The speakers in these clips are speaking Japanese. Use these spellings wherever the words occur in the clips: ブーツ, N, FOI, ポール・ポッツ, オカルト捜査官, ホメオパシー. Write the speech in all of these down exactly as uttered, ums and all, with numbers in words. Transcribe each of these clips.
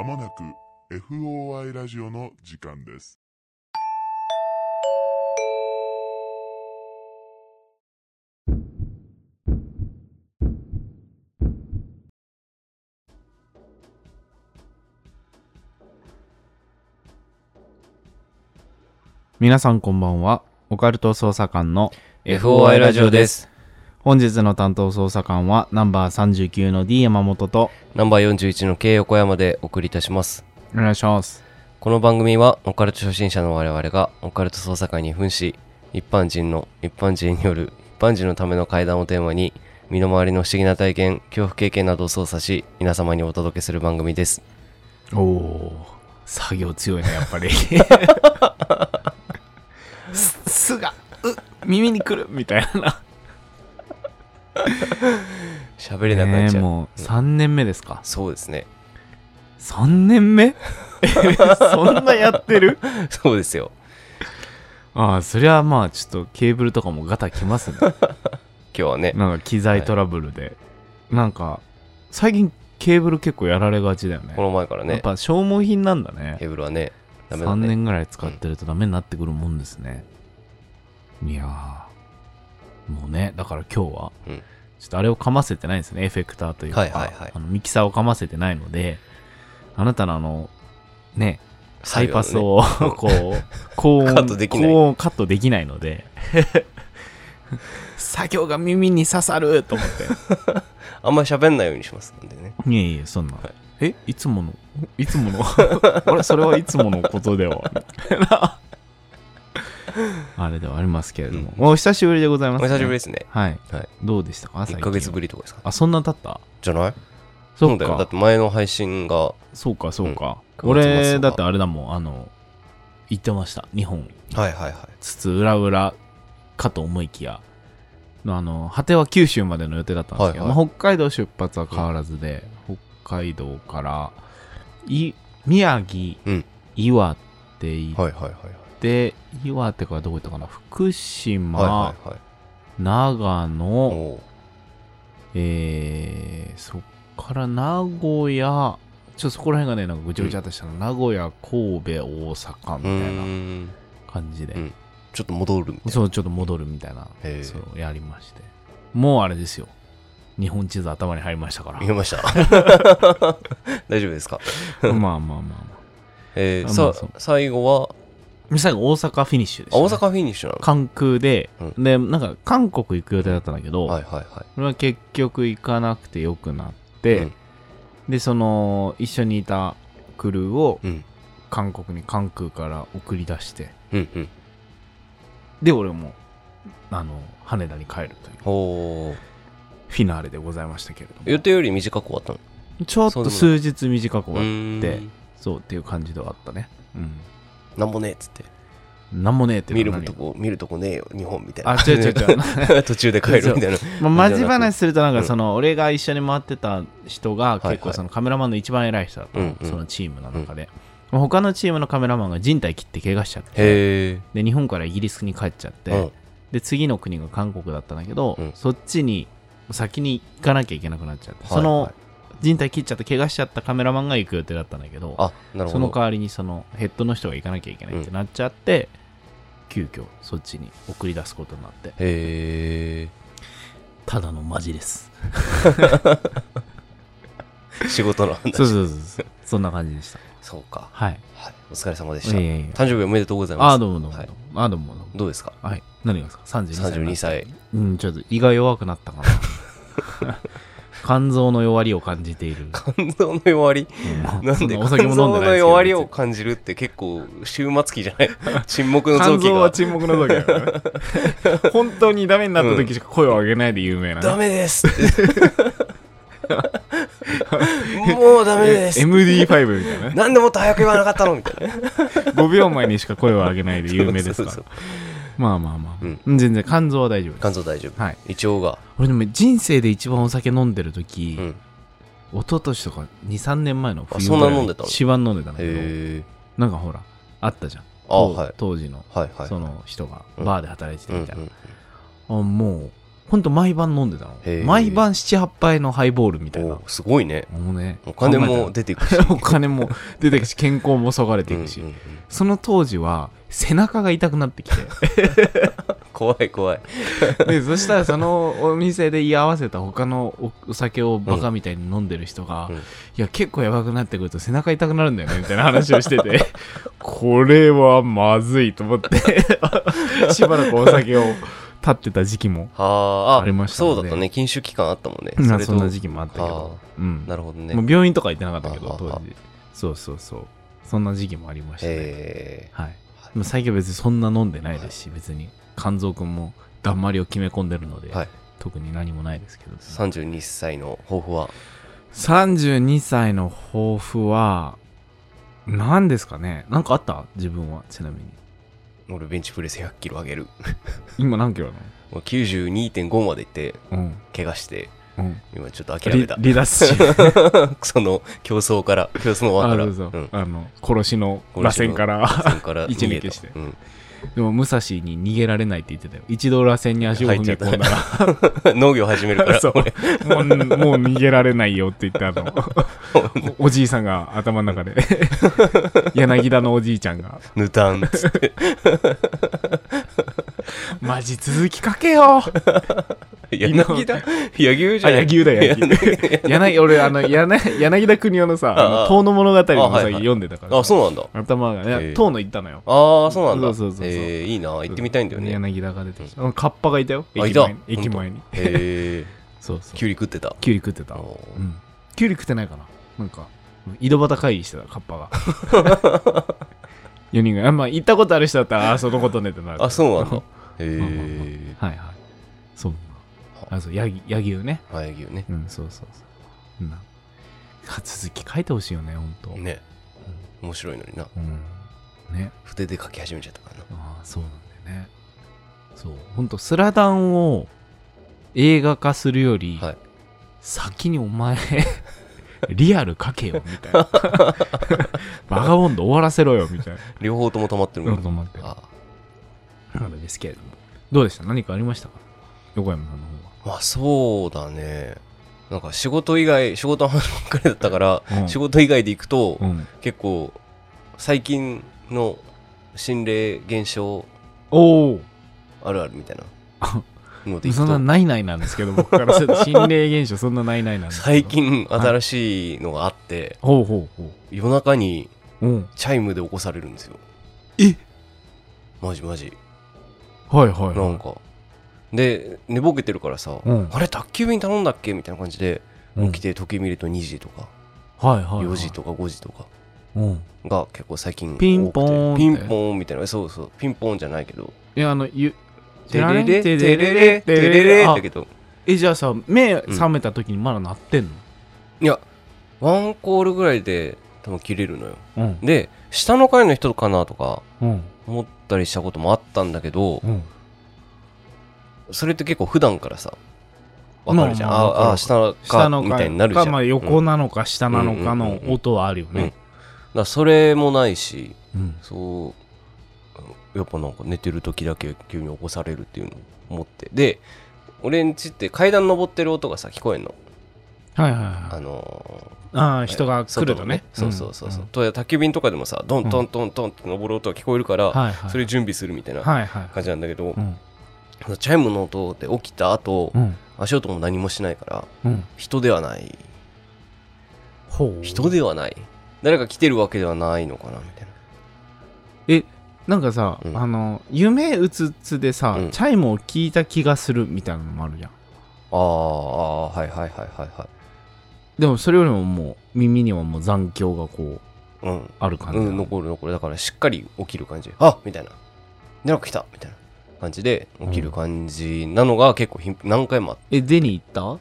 まもなく エフオーアイ ラジオの時間です。皆さんこんばんは。オカルト捜査官の エフオーアイ ラジオです。本日の担当捜査官はナンバーさんじゅうきゅうの ディー 山本とナンバーよんじゅういちの ケー 横山でお送りいたします。お願いします。この番組はオカルト初心者の我々がオカルト捜査官に扮し、一般人の一般人による一般人のための怪談をテーマに、身の回りの不思議な体験、恐怖経験などを捜査し、皆様にお届けする番組です。おお、作業強いねやっぱりす, すがう耳にくるみたいな喋れなくなっちゃう、ね、もうさんねんめですか、うん、そうですね。さんねんめそんなやってるそうですよ。ああ、そりゃまあちょっとケーブルとかもガタきますね今日はね、なんか機材トラブルで、はい、なんか最近ケーブル結構やられがちだよね。この前からね、やっぱ消耗品なんだねケーブルはね。ダメだね、さんねんぐらい使ってるとダメになってくるもんですね、うん、いやもうね、だから今日は、うん、ちょっとあれをかませてないんですね、エフェクターというか、はいはいはい、あのミキサーをかませてないので、あなたのあのねハイパスを、ね、こう高音カットできないので作業が耳に刺さると思ってあんまり喋んないようにしますんでね。いやいやそんな、はい、えいつものいつものあれそれはいつものことではあれではありますけれども、うん、お久しぶりでございます、ね、お久しぶりですね、はいはい、どうでしたか最近。いっかげつぶりとかですか。あ、そんな経ったじゃない。そうか、だって前の配信がそうかそうか、うん、俺だってあれだもん、あの行ってましたにほん、はいはいはい、つつ裏裏かと思いきやのあの果ては九州までの予定だったんですけど、はいはい、まあ、北海道出発は変わらずで、うん、北海道からい宮城、うん、岩手行って、はいはいはいはい、で岩手からどこ行ったかな、福島、はいはいはい、長野、えー、そっから名古屋、ちょっとそこら辺がねなんかぐちゃぐちゃとしたの、うん、名古屋神戸大阪みたいな感じで、うん、ちょっと戻るみたいな、そうちょっと戻るみたいな、そうやりまして、もうあれですよ、日本地図頭に入りましたから。入りました大丈夫ですかまあまあまあ、まあえー、あさあ最後は最後大阪フィニッシュでした、ね、大阪フィニッシュなの関空で、うん、でなんか韓国行く予定だったんだけど、うんはいはいはい、それは結局行かなくてよくなって、うん、でその一緒にいたクルーを韓国に関空から送り出して、うんうん、で俺もあの羽田に帰るというおフィナーレでございましたけれども、予定より短く終わったの。ちょっと数日短く終わって、そうっていう感じではあったね。うん。なんもねえっつって。なんもねえって見るとこ見るとこねえよ日本みたいな。あ、違う違う違う。途中で帰るみたいな。まあマジ話するとなんかその、うん、俺が一緒に回ってた人が結構そのカメラマンの一番偉い人だったの、はいはい、そのチームの中で。うんうん、まあ、他のチームのカメラマンが靭帯切って怪我しちゃって、へで日本からイギリスに帰っちゃって、うん、で次の国が韓国だったんだけど、うん、そっちに先に行かなきゃいけなくなっちゃって、はいはい、その人体切っちゃって怪我しちゃったカメラマンが行く予定だったんだけど、あ、なるほど、その代わりにそのヘッドの人が行かなきゃいけないってなっちゃって、うん、急遽そっちに送り出すことになって、へえ、ただのマジです仕事の話、そうそうそうそう、そんな感じでした。そうか、はい、はい、お疲れ様でした。いやいや、誕生日おめでとうございます。あ、どうもどうも、はい、あ、どうもどうも、どうですか。はい、何がですか。さんじゅうにさいさんじゅうにさい、うん、ちょっと胃が弱くなったかな肝臓の弱りを感じている。肝臓の弱り、うん、なんでお酒も飲んでないですけど、肝臓の弱りを感じるって結構終末期じゃない沈黙の臓器が、肝臓は沈黙の臓器だからね本当にダメになった時しか声を上げないで有名な、ね、ダメですもうダメです エムディーファイブ みたいな、なんでもっと早く言わなかったのみたいなごびょうまえにしか声を上げないで有名ですからそうそうそう、まあまあまあ、うん、全然肝臓は大丈夫です。肝臓大丈夫、はい、胃腸が、俺でも人生で一番お酒飲んでる時、うん、一昨年とか にさんねんまえの冬ぐらい一番飲んでたんだけど、なんかほらあったじゃん、あ、はい、当時の、はいはいはい、その人がバーで働いてたみたいな、うんうんうん、あ、もうほんと毎晩飲んでたの。毎晩なな、はっぱいのハイボールみたいな。すごいね。もうね、お金も出てくしお金も出てくし健康もそがれていくし、うんうんうん、その当時は背中が痛くなってきて怖い怖いでそしたらそのお店で居合わせた他のお酒をバカみたいに飲んでる人が、うんうん、いや結構やばくなってくると背中痛くなるんだよねみたいな話をしててこれはまずいと思ってしばらくお酒を立ってた時期もありましたので。そうだったね、禁酒期間あったもんね。それとそんな時期もあったけど、うん、なるほどね。もう病院とか行ってなかったけど当時。そうそうそう、そんな時期もありましたね、えー、はい。でも最近は別にそんな飲んでないですし、はい、別に肝臓くんもだんまりを決め込んでるので、はい、特に何もないですけど、ね、さんじゅうにさいの抱負はさんじゅうにさいの抱負は何ですかね。なんかあった？自分はちなみに俺ベンチプレスひゃっキロ上げる今何キロなの？ きゅうじゅうにてんご までいって、うん、怪我して、うん、今ちょっと諦めた、離脱しその競争から競争の輪からあ、うん、あの殺しの螺旋から一抜けして、うん、でも武蔵に逃げられないって言ってたよ。一度螺旋に足を踏み込んだら農業始めるからそうもうもう逃げられないよって言ってあのお, おじいさんが頭の中で柳田のおじいちゃんがぬたんっつってマジ続きかけよ柳田柳生じゃない、柳生だ柳生柳俺あの柳、柳田国男のさ「遠の物語」のさ、はいはい、読んでたから、あそうなんだ、頭がね遠の行ったのよ。ああそうなんだ、そうそうそうそう、えー、いいな、行ってみたいんだよね。柳田が出てきた、うん、カッパがいたよ、駅前に、駅前にへえそうそう、キュウリ食ってた、キュウリ食ってた、うん、キュウリ食ってないかな、なんか井戸端会議してたカッパがよにんが、あまあ行ったことある人だったらあそのことねってなるあそうなんだへえはいはいそうあそうヤギヤギウね、あヤギウね、うんそうそうそう、うん、続き書いてほしいよね本当ね、うん、面白いのにな、うん、ね筆で書き始めちゃったからな。あそうなんだよね。そう本当スラダンを映画化するより、はい、先にお前リアル書けよみたいなバガボンド終わらせろよみたいな両方とも溜まってるもんね。溜まってる。あなのですけれどもどうでした？何かありましたか横山さんの方は。まあそうだね、なんか仕事以外、仕事はばっかりだったから、うん、仕事以外で行くと、うん、結構最近の心霊現象あるあるみたいなのでいくとそんなないないなんですけど僕からすると心霊現象そんなないないなんですけど最近新しいのがあって、はい、ほうほうほう、夜中にチャイムで起こされるんですよ、うん、えマジマジはいはいはい、なんかで寝ぼけてるからさ、うん、あれ宅急便頼んだっけみたいな感じで起きて時計見るとにじとか、うん、よじとかごじとかが結構最近多くて、ピンポーンピンポーンみたいな、そうそうピンポーンじゃないけど、いやあのゆテレレテレレテレレだけど、えじゃあさ目覚めた時にまだ鳴ってんの？いやワンコールぐらいで多分切れるのよ、うん、で下の階の人かなとか思ったりしたこともあったんだけど、うんうん、それって結構普段からさ分かるじゃん、まあまあ、ああ下かみたいになるじゃん、まあ、横なのか下なのかの音はあるよね、うんうんうんうん、だからそれもないし、うん、そうやっぱなんか寝てる時だけ急に起こされるっていうのを思って、で俺んちって階段登ってる音がさ聞こえんの、はいはいはい、あのー、ああ人が来るとね、そうそうそうそう、うんうん、宅急便とかでもさドントントントンって登る音が聞こえるから、うん、それ準備するみたいな感じなんだけど、はいはいはい、うん、チャイムの音で起きた後、うん、足音も何もしないから、うん、人ではない、ほう、人ではない、誰か来てるわけではないのかなみたいな。え、なんかさ、うん、あの夢うつつでさ、うん、チャイムを聞いた気がするみたいなのもあるじゃん。ああ、はいはいはいはいはい。でもそれよりももう耳にはもう残響がこう、うん、ある感じ、うん、残る残る、だからしっかり起きる感じ。あ、みたいな。でなんか来たみたいな。感じで起きる感じなのが結構何回もあって、うん、え出に行っ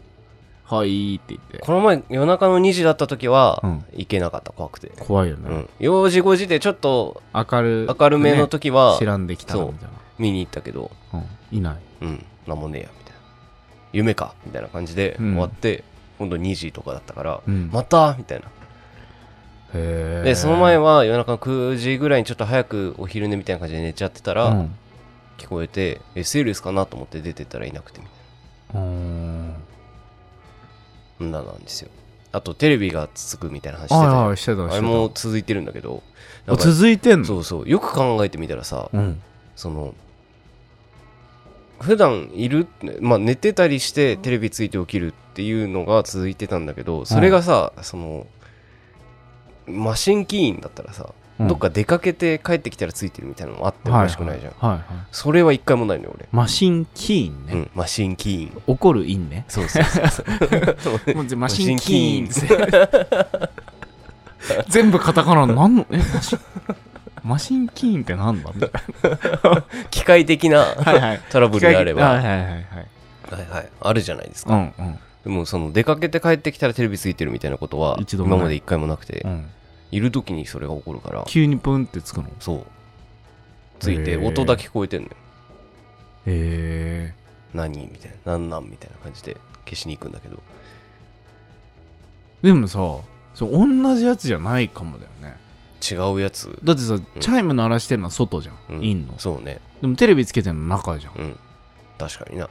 た？はいって言って、この前夜中のにじだった時は、うん、行けなかった、怖くて、怖いよね、うん、よじごじでちょっと明 る, 明るめの時は、ね、知らんできたみたいな見に行ったけど、うん、いない、うん、なんもねえやみたいな、夢かみたいな感じで終わって、うん、今度にじとかだったから、うん、またみたいな、へでその前は夜中のくじぐらいにちょっと早くお昼寝みたいな感じで寝ちゃってたら、うん、聞こえて エスエルエス かなと思って出てったらいなくてみたいうん。なんなんですよ。あとテレビがつつくみたいな話してた、はいはい、してた。あれも続いてるんだけど。続いてんの？そうそう。よく考えてみたらさ、うん、その普段いる、まあ、寝てたりしてテレビついて起きるっていうのが続いてたんだけど、それがさ、うん、そのマシンキーンだったらさ、うん、どっか出かけて帰ってきたらついてるみたいなのもあっておかしくないじゃん、はいはいはいはい、それは一回もないのよ俺。マシンキーンね、うん、マシンキーン怒るインね。そうそうそうそうもうマシンキーンって全部カタカナなんのえマシンマシンキーンって何なんだ機械的なトラブルであればあるじゃないですか、うんうん、でもその出かけて帰ってきたらテレビついてるみたいなことは今まで一回もなくて、うん、いる時にそれが起こるから急にプンってつくの。そうついて音だけ聞こえてんのよ。へえ何みたいななんなんみたいな感じで消しに行くんだけど、でもさそう同じやつじゃないかもだよね。違うやつだってさ、うん、チャイム鳴らしてるのは外じゃん、うん、インの。そうね。でもテレビつけてるの中じゃん、うん、確かにな。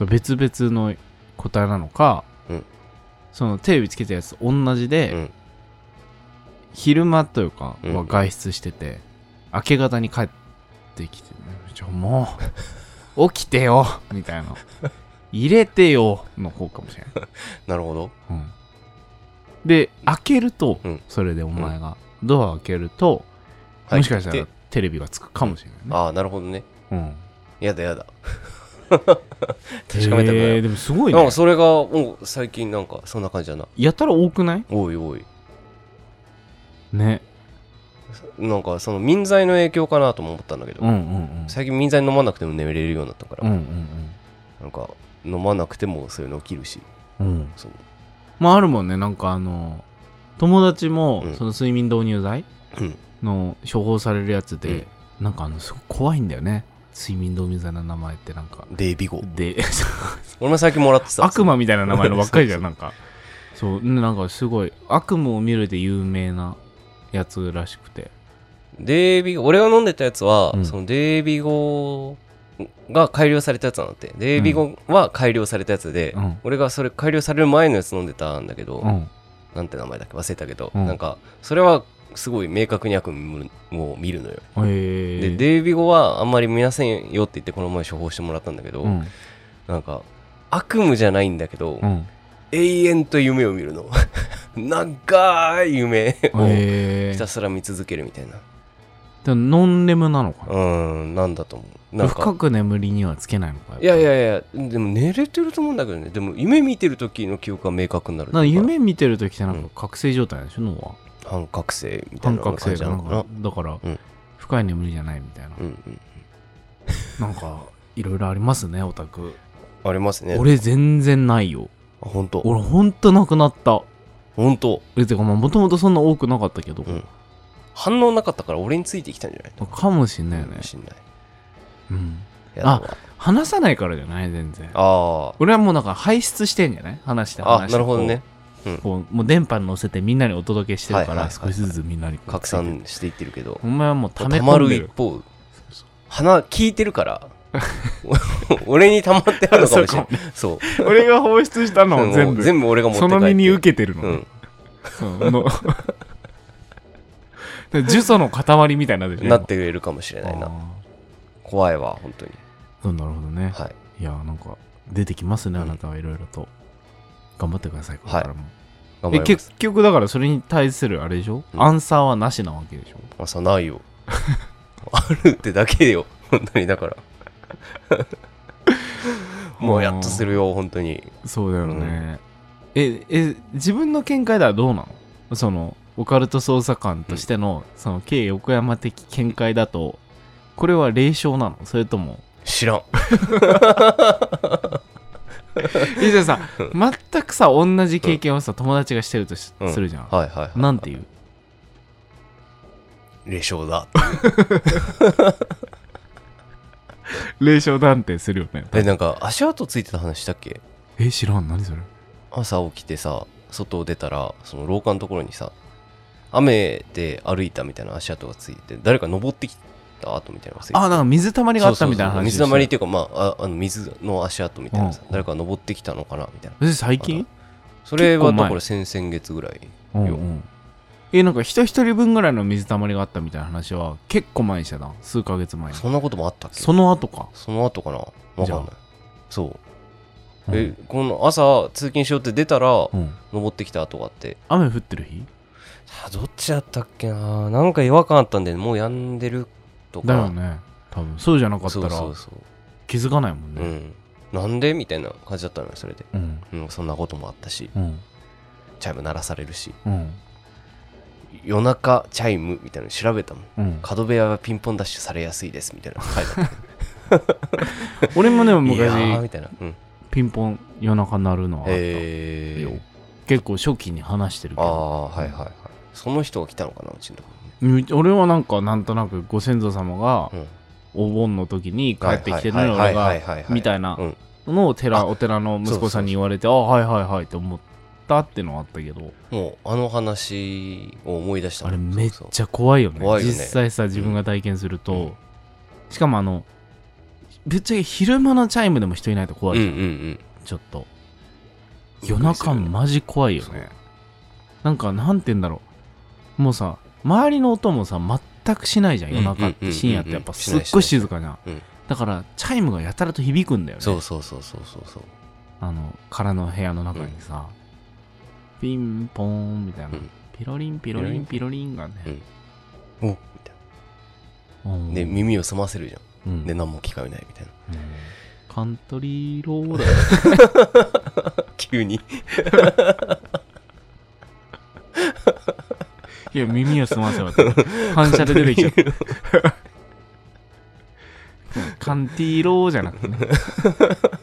別々の答えなのか、うん、そのテレビつけてるやつ同じで、うん、昼間というかは外出してて、うん、明け方に帰ってきて、ね、ちょもう起きてよみたいな入れてよの方かもしれないなるほど、うん、で開けると、うん、それでお前が、うんドア開けると、はい、もしかしたらテレビがつくかもしれない、ね、ああなるほどね、うん、やだやだ確かめたくない、えー、でもすごいね。なんかそれがもう最近なんかそんな感じだな。やたら多くない？多い多いね。なんかその民剤の影響かなとも思ったんだけど、うんうんうん、最近民剤飲まなくても眠れるようになったから、うんうんうん、なんか飲まなくてもそういうの起きるし、うん、そうまああるもんね。なんかあの友達もその睡眠導入剤の処方されるやつで、うん、なんかあのすごい怖いんだよね。睡眠導入剤の名前ってなんかデイビゴで俺も最近もらってた悪魔みたいな名前のばっかりじゃんなんかそうなんかすごい悪夢を見るで有名なやつらしくて、デイビゴ俺が飲んでたやつは、うん、そのデイビゴが改良されたやつなんだって。デイビゴは改良されたやつで、うん、俺がそれ改良される前のやつ飲んでたんだけど、うんなんて名前だっけ忘れたけど、うん、なんかそれはすごい明確に悪夢を見るのよ。へでデイビゴはあんまり見なせんよって言ってこの前処方してもらったんだけど、うん、なんか悪夢じゃないんだけど、うん、永遠と夢を見るの長い夢をひたすら見続けるみたいな。ノンレムなのかな。うんなんだと思う。なんか深く眠りにはつけないのか。いやいやいやでも寝れてると思うんだけどね。でも夢見てる時の記憶は明確になるから。なんか夢見てる時ってなんか覚醒状態でしょ、うん、脳は半覚醒みたいな感じなのかな。だから、うん、深い眠りじゃないみたいな、うんうん、なんかいろいろありますねオタクありますね。俺全然ないよ。あ本当。俺本当なくなった。本当えてかもともとそんな多くなかったけど、うん反応なかったから俺についてきたんじゃないかもしんないよね。しんない、うん、あ話さないからじゃない全然。あ俺はもうなんか排出してんじゃない話して話して。あなるほどね、うん、こうもう電波に乗せてみんなにお届けしてるから、はいはいはいはい、少しずつみんなに拡散していってるけどお前はもう溜め込んでる。溜まる一方鼻聞いてるから俺に溜まってあるのかもしれないそうそう俺が放出したのを全部全部俺が持って帰ってその身に受けてるの、うん、その呪詛の塊みたいなでなっているかもしれないな。怖いわ本当に。そうなるほどね、はい、いやなんか出てきますね、うん、あなたはいろいろと頑張ってくださいこれからも、はい、え結局だからそれに対するあれでしょ、うん、アンサーはなしなわけでしょ。アンサーないよあるってだけよ本当に。だからもうやっとするよ本当に。そうだよね、うん、ええ自分の見解ではどうなのそのオカルト捜査官としての、うん、そのK横山的見解だとこれは霊障なのそれとも知らん伊沢さん全くさ同じ経験をさ、うん、友達がしてるとし、うん、するじゃん、はいはいはい、なんていう霊障だ霊障断定するよね。えなんか足跡ついてた話したっけ。え知らん何それ。朝起きてさ外を出たらその廊下のところにさ雨で歩いたみたいな足跡がついて誰か登ってきた跡みたいなのがついて、あ、なんか水たまりがあったみたいな話。そうそうそう、水たまりっていうか、まあ、あ、あの水の足跡みたいなさ、うん、誰か登ってきたのかなみたいな。最近？それはだから先々月ぐらいよ、うんうん、え、なんか人一人分ぐらいの水たまりがあったみたいな話は結構前にしたな、数ヶ月前に。そんなこともあったっけ？その後か、その後かな、分かんない。そう、え、うん、この朝通勤しようって出たら、うん、登ってきた跡があって。雨降ってる日？あ、どっちだったっけな、なんか違和感あったんで、もうやんでるとかだよね、多分。そうじゃなかったらそうそうそう気づかないもんね、うん、なんでみたいな感じだったのよ、それで、うんうん、そんなこともあったし、うん、チャイム鳴らされるし、うん、夜中チャイムみたいなの調べたもん、うん、角部屋はピンポンダッシュされやすいですみたいな書いてあった俺もね、昔みたいな、うん、ピンポン夜中鳴るのはあった、えー、結構初期に話してるけど、あ、はいはいはい、その人が来たのかな、うちのところに。俺はなんかなんとなくご先祖様が、うん、お盆の時に帰ってきてるの俺がみたいなのを寺お寺の息子さんに言われて、ああはいはいはいって思ったってのはあったけど、もうあの話を思い出した。あれめっちゃ怖いよね、そうそう、実際さ、自分が体験すると、うん、しかもあのぶっちゃけ昼間のチャイムでも人いないと怖いじゃん、うんうんうん、ちょっと夜中マジ怖いよね。なんかなんて言うんだろう、もうさ周りの音もさ全くしないじゃん、夜中って深夜ってやっぱすっごい静かじゃん、うん、だからチャイムがやたらと響くんだよね。そうそうそうそうそうそう、あの空の部屋の中にさ、うん、ピンポーンみたいな、うん、ピロリンピロリンピロリンがね、うん、おみたいな、うん、で耳を澄ませるじゃん、うん、で何も聞こえないみたいな、うん、カントリーローラー急にいや耳を澄ませばって反射で出てきちゃったカンティーローじゃなくてね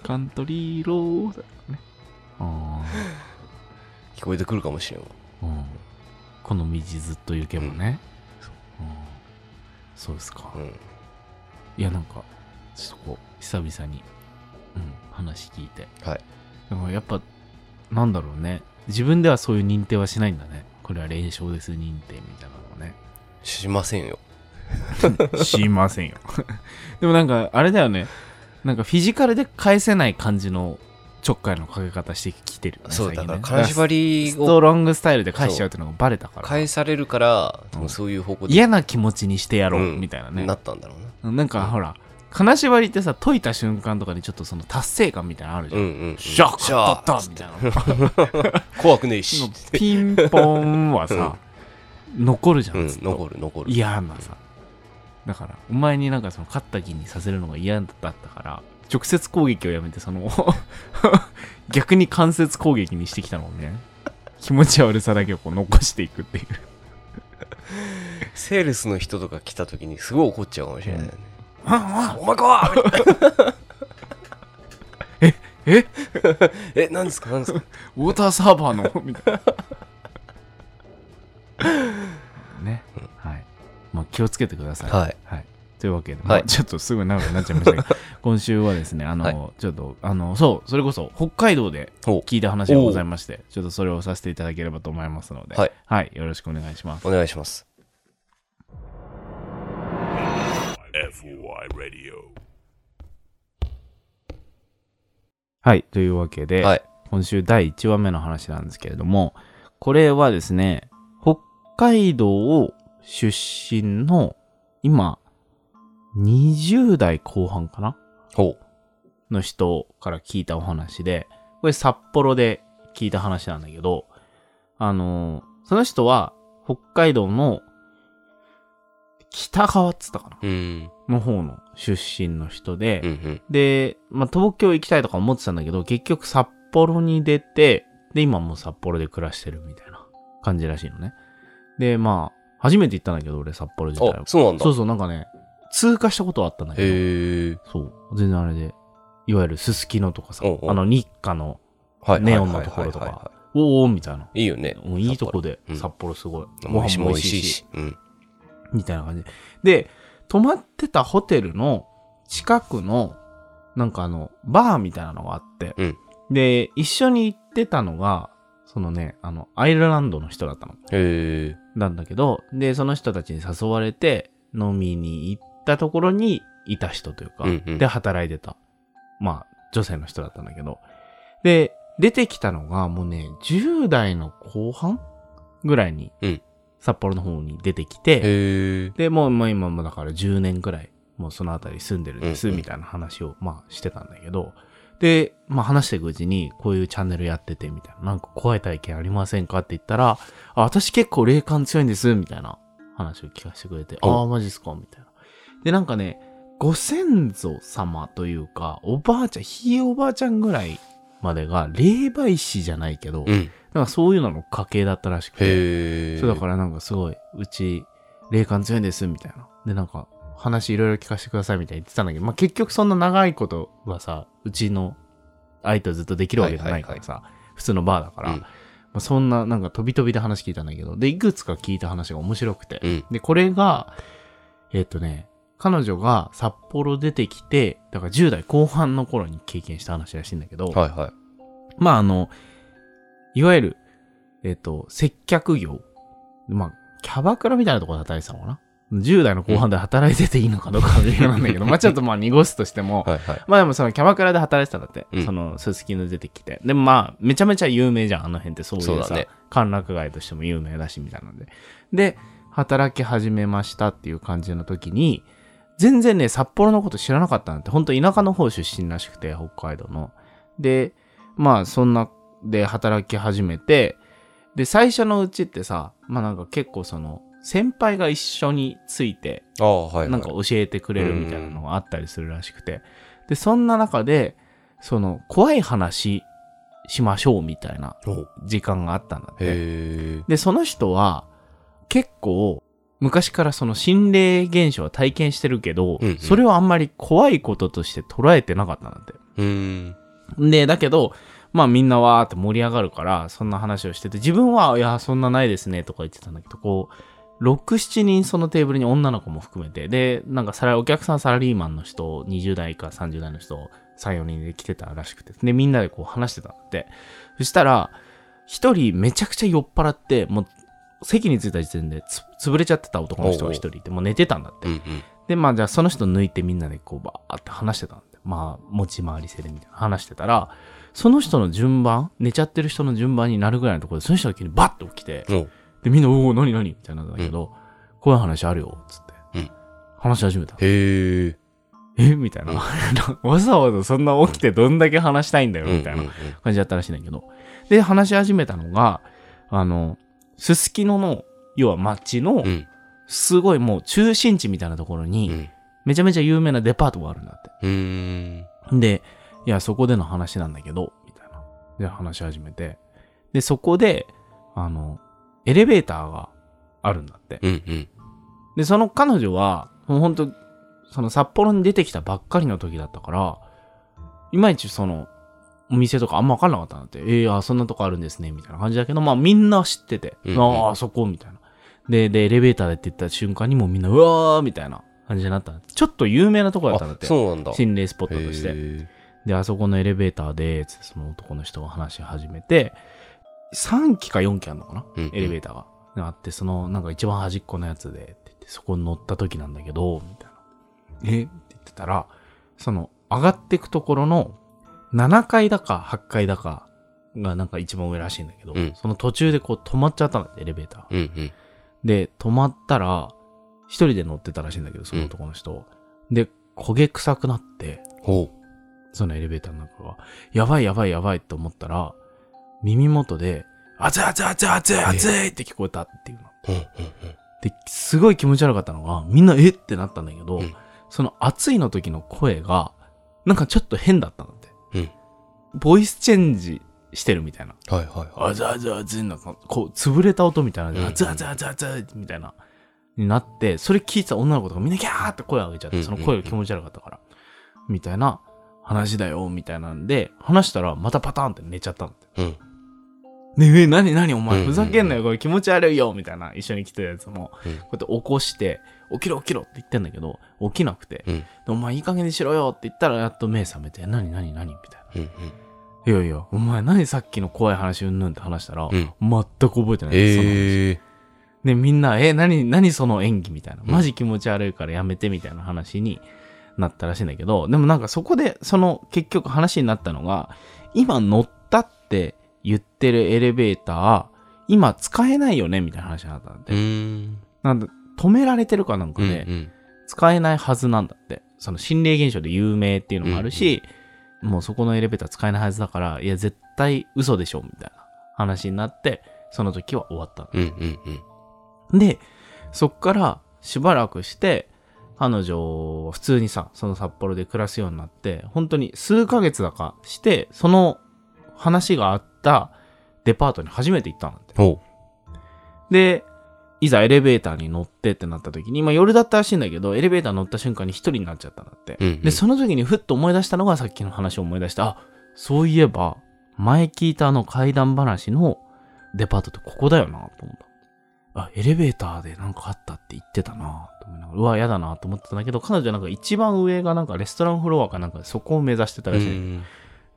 カントリーローだね。あー、聞こえてくるかもしれんわ、うん、この道ずっと行けばね、うん、 そう、うん、そうですか、うん、いやなんかちょっとこう久々に、うん、話聞いて、はい、でもやっぱなんだろうね、自分ではそういう認定はしないんだね。これは連勝です認定みたいなのね。しませんよしませんよでもなんかあれだよね、なんかフィジカルで返せない感じのちょっかいのかけ方してきてるよね。そうだから金縛りをストロングスタイルで返しちゃうっていうのがバレたから、返されるから、うん、そういう方向で嫌な気持ちにしてやろうみたいなね、うん、なったんだろうな。なんかほら金縛りってさ、解いた瞬間とかにちょっとその達成感みたいなのあるじゃん、うんうん、シャー勝ったったみたいな怖くねえしピンポンはさ、うん、残るじゃん、うん、残る残る嫌なさ、うん、だからお前になんかその勝った気にさせるのが嫌だったから直接攻撃をやめてその逆に間接攻撃にしてきたのね気持ち悪さだけをこう残していくっていうセールスの人とか来た時にすごい怒っちゃうかもしれないよね、うん、ああお前かえええ何ですか何ですかウォーターサーバーのみたいなね、はい、まあ気をつけてください、はい、はい、というわけで、まあ、ちょっとすぐ長くなっちゃいましたけど、はい、今週はですね、あの、はい、ちょっとあのそうそれこそ北海道で聞いた話がございまして、ちょっとそれをさせていただければと思いますので、はい、はい、よろしくお願いします。お願いします。はい、というわけで、はい、今週だいいちわめの話なんですけれども、これはですね、北海道出身の今にじゅうだいこうはんかなの人から聞いたお話で、これ札幌で聞いた話なんだけど、あのー、その人は北海道の北川っつったかな、うん、の方の出身の人で、うんうん、で、まあ、東京行きたいとか思ってたんだけど、結局札幌に出て、で今もう札幌で暮らしてるみたいな感じらしいのね。でまあ初めて行ったんだけど俺、札幌自体は。そうなんだ。そうそう、なんかね通過したことはあったんだけど、へー、そう全然あれで、いわゆるすすきのとかさ、おうおう、あの日課のネオンのところとか、おおみたいな、いいよね、もういいとこで、うん、札幌すごいご飯も美味しいし、うん、みたいな感じで、泊まってたホテルの近くのなんかあのバーみたいなのがあって、うん、で一緒に行ってたのがそのね、あのアイルランドの人だったの、へー、なんだけど、でその人たちに誘われて飲みに行っったところにいた人というか、うんうん、で働いてた、まあ女性の人だったんだけど、で出てきたのがもうねじゅう代の後半ぐらいに札幌の方に出てきて、うん、でもう今もだからじゅうねんくらいもうそのあたり住んでるんですみたいな話をまあしてたんだけど、でまあ話していくうちにこういうチャンネルやっててみたいな、なんか怖い体験ありませんかって言ったら、あ私結構霊感強いんですみたいな話を聞かせてくれて、ああマジっすかみたいな。でなんかねご先祖様というかおばあちゃんひいおばあちゃんぐらいまでが霊媒師じゃないけど、うん、なんかそういうのの家系だったらしくて、そうだからなんかすごいうち霊感強いんですみたいな、でなんか話いろいろ聞かせてくださいみたいに言ってたんだけど、まあ、結局そんな長いことはさうちの相手はずっとできるわけじゃないからさ、はいはいはい、普通のバーだから、うんまあ、そんななんか飛び飛びで話聞いたんだけど、でいくつか聞いた話が面白くて、うん、でこれがえっとね彼女が札幌出てきてだからじゅう代後半の頃に経験した話らしいんだけど、はいはい、まああのいわゆるえっと接客業、まあキャバクラみたいなところで働いてたのかな、じゅう代の後半で働いてていいのかどうかは微妙なんだけどまあちょっとまあ濁すとしてもはい、はい、まあでもそのキャバクラで働いてたんだって、うん、そのススキの出てきて、でもまあめちゃめちゃ有名じゃんあの辺って、そういうさそう、ね、歓楽街としても有名だしみたいなのでで働き始めましたっていう感じの時に全然ね札幌のこと知らなかったんだって、本当田舎の方出身らしくて北海道ので、まあそんなで働き始めて、で最初のうちってさまあなんか結構その先輩が一緒についてなんか教えてくれるみたいなのがあったりするらしくて、でそんな中でその怖い話しましょうみたいな時間があったんだって。でその人は結構昔からその心霊現象は体験してるけど、うんうん、それをあんまり怖いこととして捉えてなかったんだって。うーんでだけどまあみんなわーって盛り上がるからそんな話をしてて、自分はいやそんなないですねとか言ってたんだけど、こうろく、しちにんそのテーブルに女の子も含めて、で、なんかさらお客さんサラリーマンの人、にじゅう代かさんじゅう代の人、さん、よにんで来てたらしくて、で、みんなでこう話してたんだって。そしたら、一人めちゃくちゃ酔っ払って、もう席に着いた時点でつ潰れちゃってた男の人が一人いて、もう寝てたんだって。うんうん、で、まあじゃあその人抜いてみんなでこうバーって話してたんだって。まあ持ち回りせでみたいな話してたら、その人の順番、寝ちゃってる人の順番になるぐらいのところで、その人が急にバッと起きて、うんでみんなおお何何みたいなんだけど、うん、こういう話あるよつって、うん、話し始めた。へーえみたいな、うん、わざわざそんな起きてどんだけ話したいんだよみたいな感じだったらしいんだけど、うんうんうん、で話し始めたのがあのすすきのの要は町のすごいもう中心地みたいなところに、うん、めちゃめちゃ有名なデパートがあるんだって。うーんでいやそこでの話なんだけどみたいなで話し始めて、でそこであのエレベーターがあるんだって、うんうん、でその彼女はもうほんとその札幌に出てきたばっかりの時だったからいまいちそのお店とかあんま分かんなかったんだって。えー、あそんなとこあるんですねみたいな感じだけど、まあみんな知ってて、うんうん、ああそこみたいなででエレベーターでって言った瞬間にもうみんなうわーみたいな感じになったんだって。ちょっと有名なとこだったんだって。そうなんだ。心霊スポットとして。であそこのエレベーターでつってその男の人が話し始めて、さんきかよんきあるのかな、うんうん、エレベーターがあって、そのなんか一番端っこのやつでって言ってそこに乗った時なんだけどみたいなえって言ってたら、その上がってくところのななかいだかはちかいだかがなんか一番上らしいんだけど、うん、その途中でこう止まっちゃったんだってエレベーター、うんうん、で止まったら一人で乗ってたらしいんだけどその男の人、うん、で焦げ臭くなって、ほうそのエレベーターの中がやばいやばいやばいと思ったら耳元で熱い熱い熱い熱い熱いって聞こえたっていうの、ええ、ですごい気持ち悪かったのがみんなえってなったんだけど、うん、その熱いの時の声がなんかちょっと変だったんだって、うん、ボイスチェンジしてるみたいな、はいはいはい、熱い熱い熱いなんかこう潰れた音みたいな、うんうん、熱い熱い熱い熱いみたいなになって、それ聞いてた女の子とかみんなギャーって声上げちゃって、その声が気持ち悪かったから、うんうん、みたいな話だよみたいなんで話したらまたパターンって寝ちゃったんだって、うん、ねえ、何何お前ふざけんなよ、これ気持ち悪いよみたいな、一緒に来てたやつも、うん、こうやって起こして起きろ起きろって言ってんだけど起きなくて、うん、お前いい加減にしろよって言ったらやっと目覚めて、何何何みたいな、うんうん、いやいやお前何さっきの怖い話うんぬんって話したら、うん、全く覚えてない、えー、その話で、みんな、え、何、何その演技みたいな。マジ気持ち悪いからやめてみたいな話になったらしいんだけど、でもなんかそこで、その結局話になったのが、今乗ったって言ってるエレベーター、今使えないよねみたいな話になったんで。なんで止められてるかなんかで、うんうん、使えないはずなんだって。その心霊現象で有名っていうのもあるし、うんうん、もうそこのエレベーター使えないはずだから、いや絶対嘘でしょみたいな話になって、その時は終わったんだって。うんうんうんで、そっからしばらくして、彼女、普通にさ、その札幌で暮らすようになって、本当に数ヶ月だかして、その話があったデパートに初めて行ったんだって。ほう。で、いざエレベーターに乗ってってなった時に、まあ夜だったらしいんだけど、エレベーター乗った瞬間に一人になっちゃったんだって。うんうん、で、その時にふっと思い出したのがさっきの話を思い出した。あ、そういえば、前聞いたあの怪談話のデパートってここだよな、と思った。あ、エレベーターでなんかあったって言ってたなぁと思いながら、うわ、やだなぁと思ってたんだけど、彼女なんか一番上がなんかレストランフロアかなんかそこを目指してたらしい。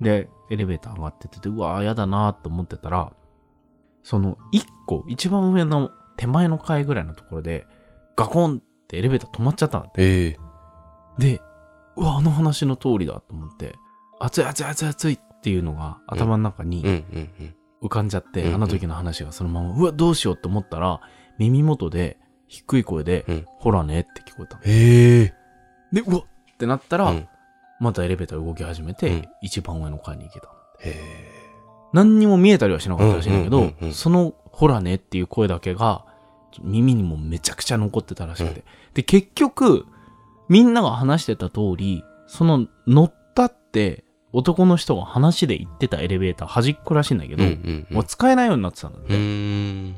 で、エレベーター上がってて、うわ、やだなぁと思ってたら、その一個、一番上の手前の階ぐらいのところで、ガコンってエレベーター止まっちゃったんだって。えー、で、うわ、あの話の通りだと思って、熱い熱い熱い熱いっていうのが頭の中に、うんうんうんうん浮かんじゃって、あの時の話がそのまま、うんうん、うわ、どうしようって思ったら、耳元で、低い声で、うん、ほらねって聞こえた。へえ。で、うわってなったら、うん、またエレベーター動き始めて、うん、一番上の階に行けた。へえ。何にも見えたりはしなかったらしいんだけど、うんうんうんうん、その、ほらねっていう声だけが、耳にもめちゃくちゃ残ってたらしくて。うん、で、結局、みんなが話してた通り、その、乗ったって、男の人が話で言ってたエレベーター端っこらしいんだけど、うんうんうん、もう使えないようになってたんだって。うーん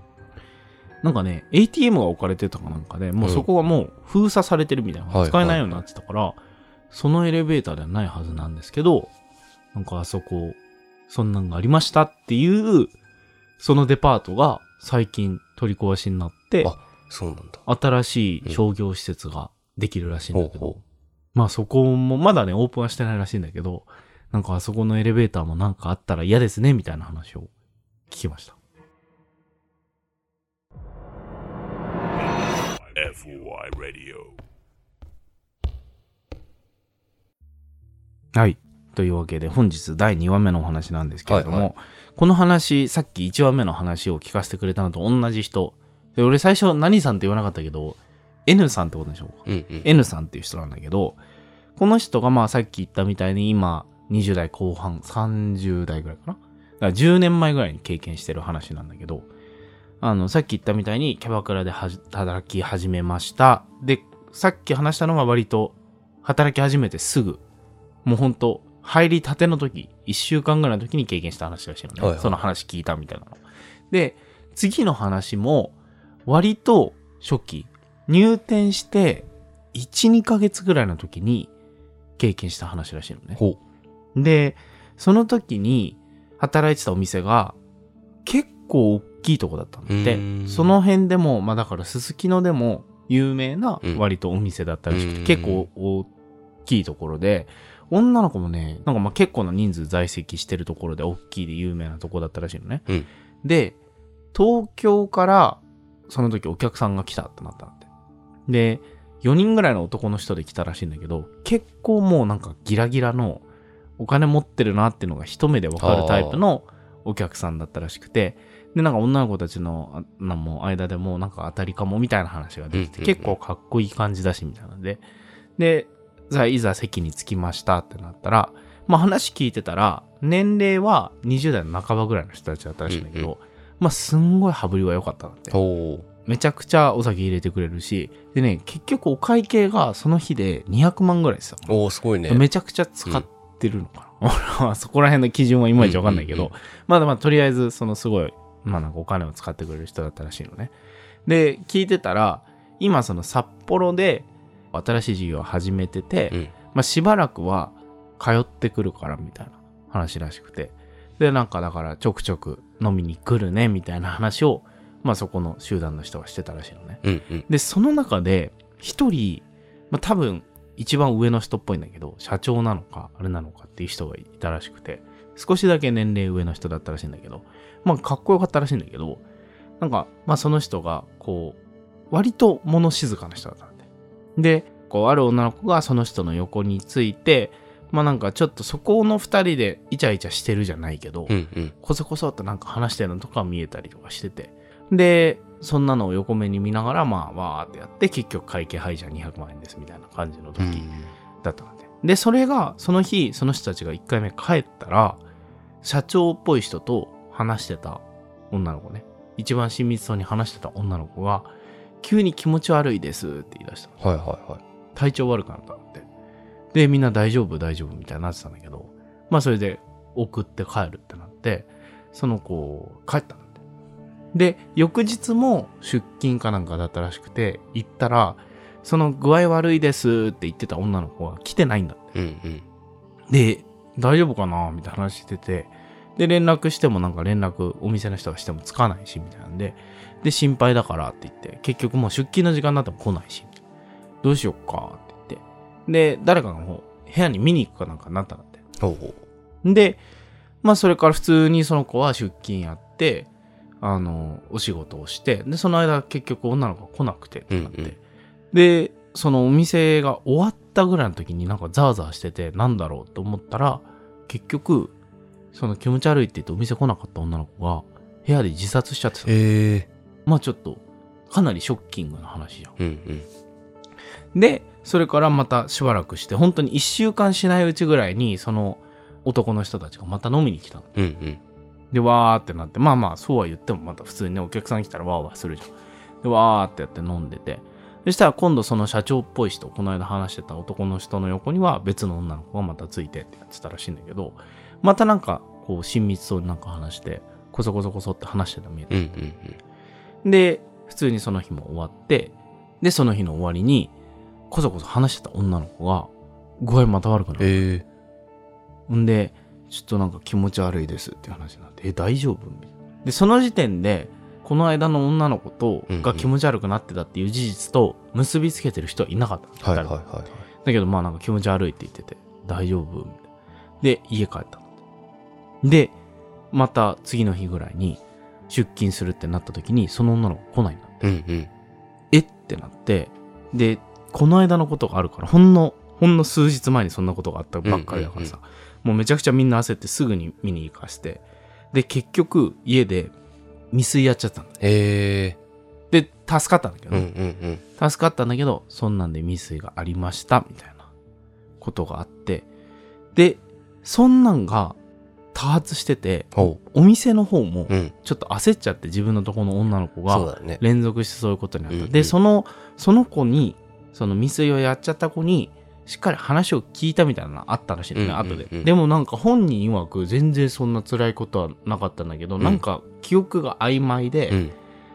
なんかね エーティーエム が置かれてたかなんかで、ね、もうそこはもう封鎖されてるみたいな、うん、使えないようになってたから、はいはい、そのエレベーターではないはずなんですけど、なんかあそこそんなんがありましたっていう、そのデパートが最近取り壊しになって、あ、そうなんだ。新しい商業施設ができるらしいんだけど、うん、ほうほうまあそこもまだねオープンはしてないらしいんだけど、なんかあそこのエレベーターもなんかあったら嫌ですねみたいな話を聞きました。はい、というわけで本日だいにわめのお話なんですけれども、はいはい、この話さっきいちわめの話を聞かせてくれたのと同じ人で、俺最初何さんって言わなかったけど N さんってことでしょうか、うんうん、N さんっていう人なんだけど、この人がまあさっき言ったみたいに今にじゅう代後半、さんじゅう代ぐらいかな。だからじゅうねんまえぐらいに経験してる話なんだけど、あの、さっき言ったみたいにキャバクラでは働き始めました。で、さっき話したのが割と働き始めてすぐ、もうほんと入りたての時、いっしゅうかんぐらいの時に経験した話らしいのね。はいはい、その話聞いたみたいなの。で、次の話も割と初期、入店していち、にかげつぐらいの時に経験した話らしいのね。ほう。で、その時に働いてたお店が結構大きいとこだったんで、その辺でも、まあだからすすきのでも有名な割とお店だったらしくて、結構大きいところで、女の子もね、なんかまあ結構な人数在籍してるところで大きいで有名なとこだったらしいのね。うん、で、東京からその時お客さんが来たってなったんで、で、よにんぐらいの男の人で来たらしいんだけど、結構もうなんかギラギラのお金持ってるなっていうのが一目でわかるタイプのお客さんだったらしくて、で、なんか女の子たちの間でもなんか当たりかもみたいな話が出てて、うんうんうん、結構かっこいい感じだしみたいなので、で、いざ席に着きましたってなったら、まあ話聞いてたら、年齢はにじゅう代の半ばぐらいの人たちだったらしいんだけど、うんうん、まあすんごい羽振りが良かったんだって。めちゃくちゃお酒入れてくれるし、でね、結局お会計がその日でにひゃくまんぐらいですよ。おー、すごいね。めちゃくちゃ使って、うんってるのかなそこら辺の基準はいまいちわかんないけど、うんうんうん、まだまあとりあえずそのすごい、まあ、なんかお金を使ってくれる人だったらしいのね。で、聞いてたら今その札幌で新しい事業を始めてて、うんまあ、しばらくは通ってくるからみたいな話らしくて、で、なんかだからちょくちょく飲みに来るねみたいな話を、まあ、そこの集団の人がしてたらしいのね、うんうん、で、その中で一人、まあ、多分一番上の人っぽいんだけど、社長なのかあれなのかっていう人がいたらしくて、少しだけ年齢上の人だったらしいんだけど、まあかっこよかったらしいんだけど、なんか、まあその人が、こう、割と物静かな人だったんで。で、こう、ある女の子がその人の横について、まあなんかちょっとそこの二人でイチャイチャしてるじゃないけど、うんうん、こそこそってなんか話してるのとか見えたりとかしてて。で、そんなのを横目に見ながら、まあわーってやって、結局会計はいじゃあにひゃくまんえんですみたいな感じの時だったんで。うん、で、それが、その日、その人たちがいっかいめ帰ったら、社長っぽい人と話してた女の子ね。一番親密そうに話してた女の子が急に気持ち悪いですって言い出した。はいはいはい。体調悪くなったって。でみんな大丈夫大丈夫みたいになってたんだけど、まあそれで送って帰るってなって、その子帰ったんだって。で翌日も出勤かなんかだったらしくて、行ったらその具合悪いですって言ってた女の子は来てないんだって、うんうん、で大丈夫かなみたいな話してて、で連絡してもなんか連絡お店の人がしてもつかないしみたいなんで、で心配だからって言って、結局もう出勤の時間になっても来ないし、どうしよっかって言って、で誰かがもう部屋に見に行くかなんかになったんだって。ほうほう。でまあそれから普通にその子は出勤やって、あのお仕事をして、でその間結局女の子が来なくてってなって、うんうん、でそのお店が終わったぐらいの時になんかザーザーしててなんだろうと思ったら、結局その気持ち悪いって言ってお店来なかった女の子が部屋で自殺しちゃってた。えー、まあちょっとかなりショッキングな話じゃん、うんうん、でそれからまたしばらくして本当にいっしゅうかんしないうちぐらいにその男の人たちがまた飲みに来たの、うんうん、でわーってなって、まあまあそうは言ってもまた普通にねお客さん来たらわーわーするじゃん。でわーってやって飲んでて、そしたら今度その社長っぽい人、この間話してた男の人の横には別の女の子がまたついてってやってたらしいんだけど、またなんかこう親密そうになんか話してこそこそこそって話してたみたいな、うんうんうん、で普通にその日も終わって、でその日の終わりにこそこそ話してた女の子が具合また悪くなって、えー、んでちょっとなんか気持ち悪いですって話になって、え大丈夫で、その時点でこの間の女の子とが気持ち悪くなってたっていう事実と結びつけてる人はいなかった、はいはいはいはい、だけどまあなんか気持ち悪いって言ってて大丈夫みたいなで家帰ったので、また次の日ぐらいに出勤するってなった時にその女の子来ないんだって、うんうん、えってなって、でこの間のことがあるからほんのほんの数日前にそんなことがあったばっかりだからさ、うんうんうん、もうめちゃくちゃみんな焦ってすぐに見に行かせて、で結局家で未遂やっちゃったんだ。へー。で助かったんだけど、うんうんうん、助かったんだけどそんなんで未遂がありましたみたいなことがあって、でそんなんが多発してて、お店の方もちょっと焦っちゃって、自分のとこの女の子が連続してそういうことになった、うんうん、でそのその子にその未遂をやっちゃった子にしっかり話を聞いたみたいなのがあったらしいね、うんうんうん、後で。でもなんか本人曰く全然そんな辛いことはなかったんだけど、うん、なんか記憶が曖昧で、うん、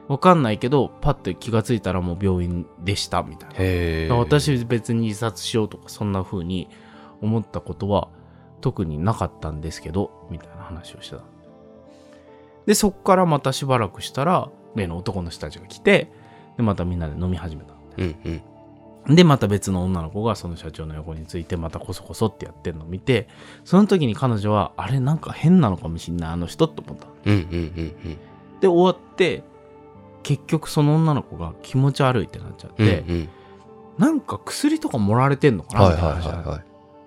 わかんないけどパッと気がついたらもう病院でしたみたいな。へー。私別に自殺しようとかそんな風に思ったことは特になかったんですけどみたいな話をしてた。でそっからまたしばらくしたら例の男の人たちが来て、でまたみんなで飲み始めた、うんうん、でまた別の女の子がその社長の横についてまたこそこそってやってるのを見て、その時に彼女はあれなんか変なのかもしんないあの人って思った、うんうんうんうん、で終わって結局その女の子が気持ち悪いってなっちゃって、うんうん、なんか薬とか盛られてんのかなみたいな話じゃない。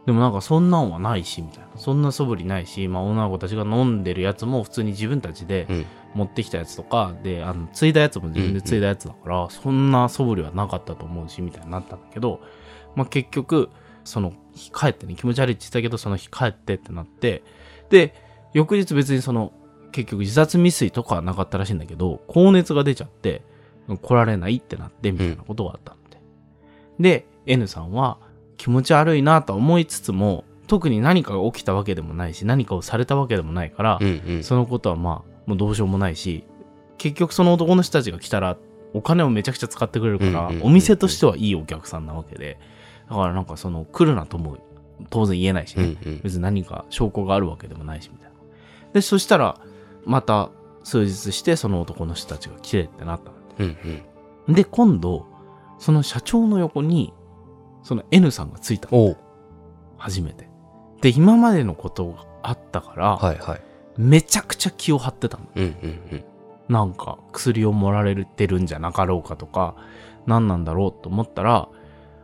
でもなんかそんなんはないしみたいな、そんな素振りないし、まあ女の子たちが飲んでるやつも普通に自分たちで持ってきたやつとかで、あのついだやつも自分でついだやつだから、うんうん、そんな素振りはなかったと思うしみたいになったんだけど、まあ結局その日帰ってね、気持ち悪いって言ってたけどその日帰ってってなって、で翌日別にその結局自殺未遂とかはなかったらしいんだけど高熱が出ちゃって来られないってなってみたいなことがあったんで、うん、で N さんは気持ち悪いなと思いつつも特に何かが起きたわけでもないし何かをされたわけでもないから、うんうん、そのことはまあもうどうしようもないし、結局その男の人たちが来たらお金をめちゃくちゃ使ってくれるから、うんうんうんうん、お店としてはいいお客さんなわけで、だからなんかその来るなとも当然言えないし、ねうんうん、別に何か証拠があるわけでもないしみたいな。でそしたらまた数日してその男の人たちが来てってなったんで、うんうん、で今度その社長の横にその N さんがついたの初めてで、今までのことがあったから、はいはい、めちゃくちゃ気を張ってたの、うんうんうん、なんか薬を盛られてるんじゃなかろうかとか、何なんだろうと思ったら、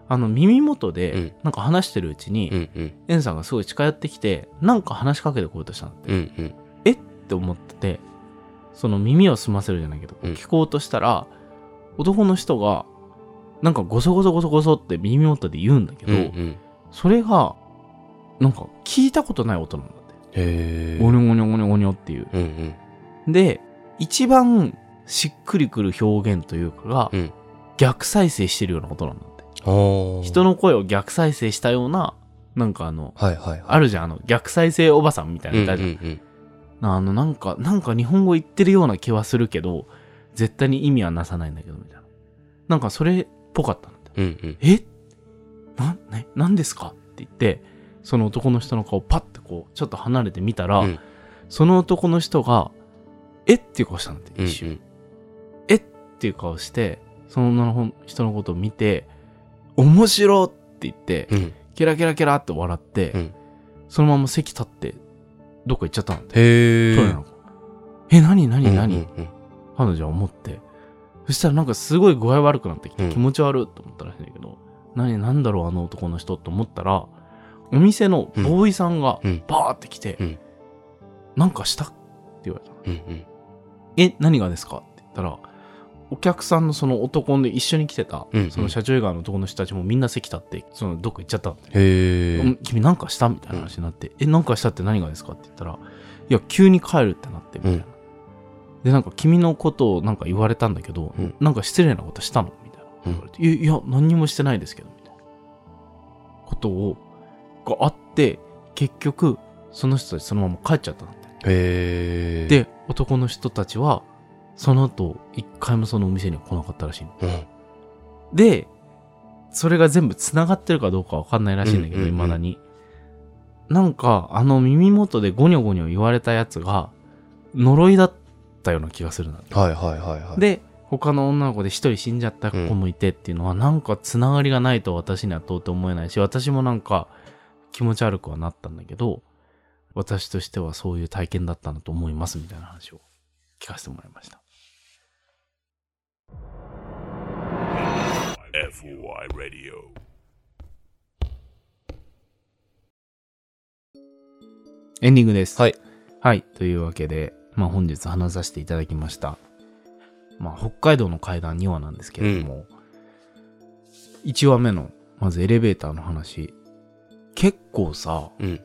あの耳元でなんか話してるうちに、うんうん、エンさんがすごい近寄ってきてなんか話しかけてこようとしたんだって、うんうん、えって思ってて、その耳を澄ませるじゃないけど、うん、聞こうとしたら男の人がなんかゴソゴソゴソゴソって耳元で言うんだけど、うんうん、それがなんか聞いたことない音なんだって。へー、ゴニョゴニョゴニョゴニョっていう、うんうん、で一番しっくりくる表現というかが、うん、逆再生してるような音なんだって。人の声を逆再生したような、なんかあの、はいはいはい、あるじゃん、あの逆再生おばさんみたいな、うんうんうん、あのなんかなんか日本語言ってるような気はするけど絶対に意味はなさないんだけどみたいな、なんかそれっぽかったんだ、うんうん、え な, な, なんですかって言って、その男の人の顔パッてこうちょっと離れてみたら、うん、その男の人がえっていう顔したんだって一瞬、うんうん、えっていう顔してその女の人のことを見て面白って言って、うん、キラキラキラって笑って、うん、そのまま席立ってどっか行っちゃったんだって。へー、トイレの子。え、何何何、うんうんうん、彼女は思って、そしたらなんかすごい具合悪くなってきて、うん、気持ち悪いと思ったらしいんだけど、何なんだろうあの男の人と思ったら、お店のボーイさんがバーって来て、うんうん、なんかしたって言われた、うんうん、え何がですかって言ったら、お客さんのその男で一緒に来てた、うんうん、その社長以外の男の人たちもみんな席立ってそのどっか行っちゃったんで、へ君なんかしたみたいな話になって、うん、えなんかしたって何がですかって言ったら、いや急に帰るってなってみたいな、うん、でなんか君のことをなんか言われたんだけど、うん、なんか失礼なことしたのみたいな言われて、うん、いや何にもしてないですけどみたいなことをがあって、結局その人たちそのまま帰っちゃったんだって。へー、で男の人たちはその後一回もそのお店には来なかったらしいの、うん、でそれが全部つながってるかどうかわかんないらしいんだけど、いま、うんうん、だになんかあの耳元でゴニョゴニョ言われたやつが呪いだったような気がするな、はいはいはいはい、で他の女の子で一人死んじゃった子もいてっていうのは、うん、なんかつながりがないと私には到底思えないし、私もなんか気持ち悪くはなったんだけど、私としてはそういう体験だったんだと思いますみたいな話を聞かせてもらいました。エンディングです。はい。はい。というわけで、まあ、本日話させていただきました。まあ、北海道の怪談にわなんですけれども、うん、いちわめのまずエレベーターの話。結構さ、うん、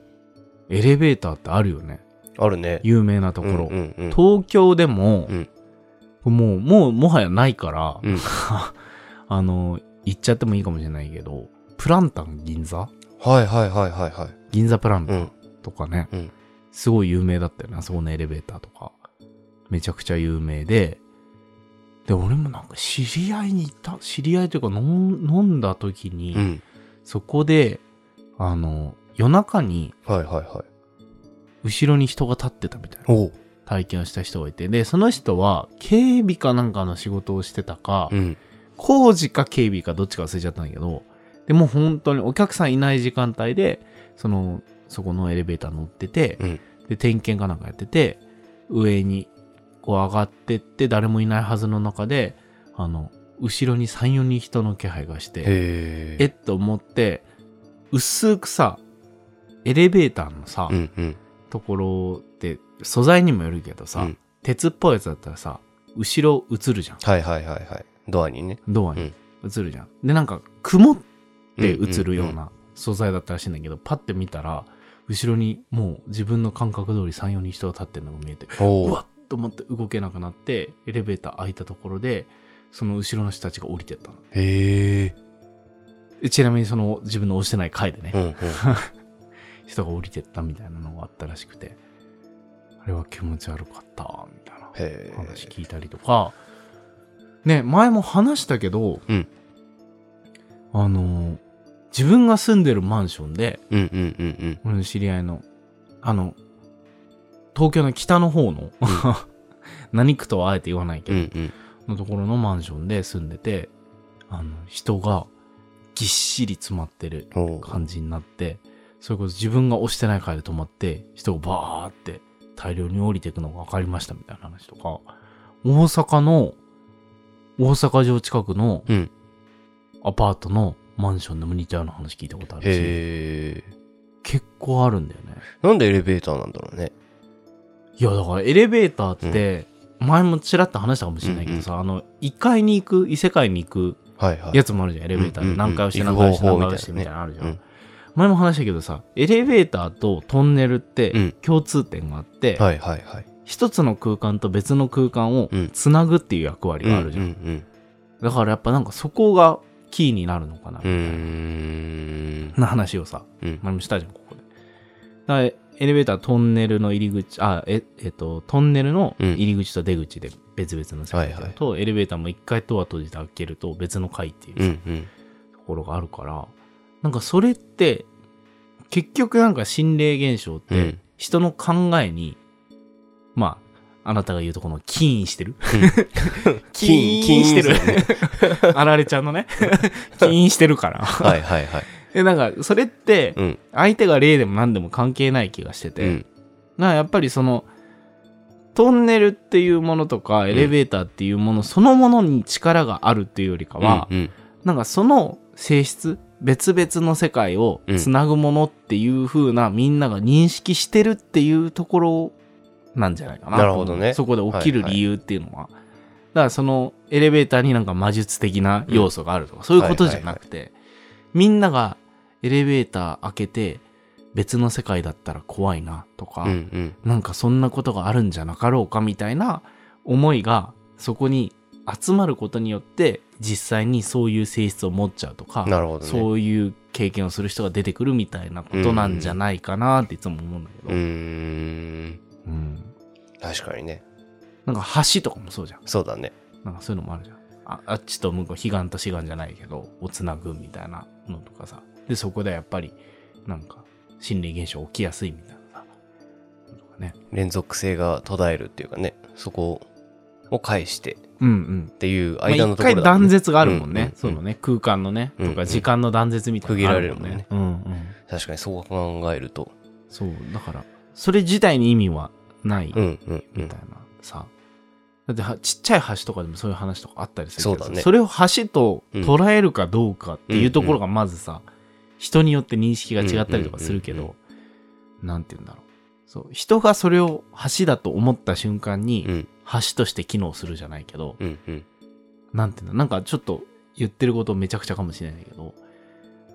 エレベーターってあるよね。あるね。有名なところ。うんうんうん、東京でも、うん、もう、もうもはやないから、うん、あの、言っちゃってもいいかもしれないけど、プランタン銀座、はいはいはいはいはい。銀座プランタンとかね、うん、すごい有名だったよね。あそこのエレベーターとか。めちゃくちゃ有名で、で、俺もなんか知り合いにいた、知り合いというか飲んだ時に、うん、そこで、あの夜中に後ろに人が立ってたみたいな体験をした人がいて、でその人は警備かなんかの仕事をしてたか、うん、工事か警備かどっちか忘れちゃったんだけど、でもう本当にお客さんいない時間帯で その、そこのエレベーター乗ってて、うん、で点検かなんかやってて、上にこう上がってって誰もいないはずの中で、あの後ろに さん,よ 人人の気配がして、へー、えっと思って薄くさ、エレベーターのさ、うんうん、ところって素材にもよるけどさ、うん、鉄っぽいやつだったらさ後ろ映るじゃん、はいはいはいはい、ドアにね、ドアに映るじゃん、うん、でなんか曇って映るような素材だったらしいんだけど、うんうんうん、パッて見たら後ろにもう自分の感覚通り さん,よ 人人が立ってるのが見えて、うわっと思って動けなくなって、エレベーター開いたところでその後ろの人たちが降りてったの。へー、ちなみにその自分の押してない回でね、うんうん、人が降りてったみたいなのがあったらしくて、あれは気持ち悪かったみたいな話聞いたりとかね。前も話したけど、うん、あの自分が住んでるマンションで、うんうんうんうん、俺の知り合いのあの東京の北の方の何区とはあえて言わないけど、うんうん、のところのマンションで住んでて、あの人がぎっしり詰まってる感じになって、それこそ自分が押してない階で止まって人がバーって大量に降りていくのが分かりましたみたいな話とか大阪の大阪城近くのアパートのマンションの似たような話聞いたことあるし、へー、結構あるんだよね。なんでエレベーターなんだろうね。いやだからエレベーターって前もちらっと話したかもしれないけどさ、うんうん、あの異界に行く異世界に行くやつもあるじゃん、はいはい、エレベーターで、うんうん、何回押して何回押して何回押してみたいなのあるじゃん、うん、前も話したけどさ、エレベーターとトンネルって共通点があって、うんはいはいはい、一つの空間と別の空間をつなぐっていう役割があるじゃん、うんうんうんうん、だからやっぱなんかそこがキーになるのかなみたいな、うーんな話をさ、うん、前もしたじゃんここで。だからエレベータートンネルの入り口、あ、え、えっと、トンネルの入り口と出口で別々の世界だと、うんはいはい、エレベーターも一回ドア閉じて開けると別の階っていう、うんうん、ところがあるから、なんかそれって、結局なんか心霊現象って、人の考えに、うん、まあ、あなたが言うとこの起因してる、うん、起因してる。あられちゃんのね、起因してるから。はいはいはい。でなんかそれって相手が霊でも何でも関係ない気がしてて、うん、なんかやっぱりそのトンネルっていうものとかエレベーターっていうものそのものに力があるっていうよりかは、うんうん、なんかその性質別々の世界をつなぐものっていう風なみんなが認識してるっていうところなんじゃないかな。なるほどね。そこで起きる理由っていうのは、はいはい、だからそのエレベーターになんか魔術的な要素があるとか、うん、そういうことじゃなくて、はいはいはい、みんながエレベーター開けて別の世界だったら怖いなとか、うんうん、なんかそんなことがあるんじゃなかろうかみたいな思いがそこに集まることによって実際にそういう性質を持っちゃうとか、なるほどね、そういう経験をする人が出てくるみたいなことなんじゃないかなっていつも思うんだけど、うーん、うん、確かにね。なんか橋とかもそうじゃん。そうだね。なんかそういうのもあるじゃん。あ、あっちと向こう、彼岸と志願じゃないけどをつなぐみたいなのとかさ、でそこでやっぱりなんか心理現象起きやすいみたいなさ、ね、連続性が途絶えるっていうかね、そこを介してっていう間のところだ、ね、うんうん、まあ、一回断絶があるもんね、うんうんうん、そのね空間のね、うんうん、とか時間の断絶みたいな、ね、区切られるもんね、うんうん、確かにそう考えると、そうだからそれ自体に意味はないみたいなさ、うんうんうん、だってはちっちゃい橋とかでもそういう話とかあったりするけど、 そうだね、それを橋と捉えるかどうかっていうところがまずさ、うんうん、人によって認識が違ったりとかするけど、なんて言うんだろう、そう人がそれを橋だと思った瞬間に橋として機能するじゃないけど、うんうん、なんて言うんだ、なんかちょっと言ってることめちゃくちゃかもしれないけど、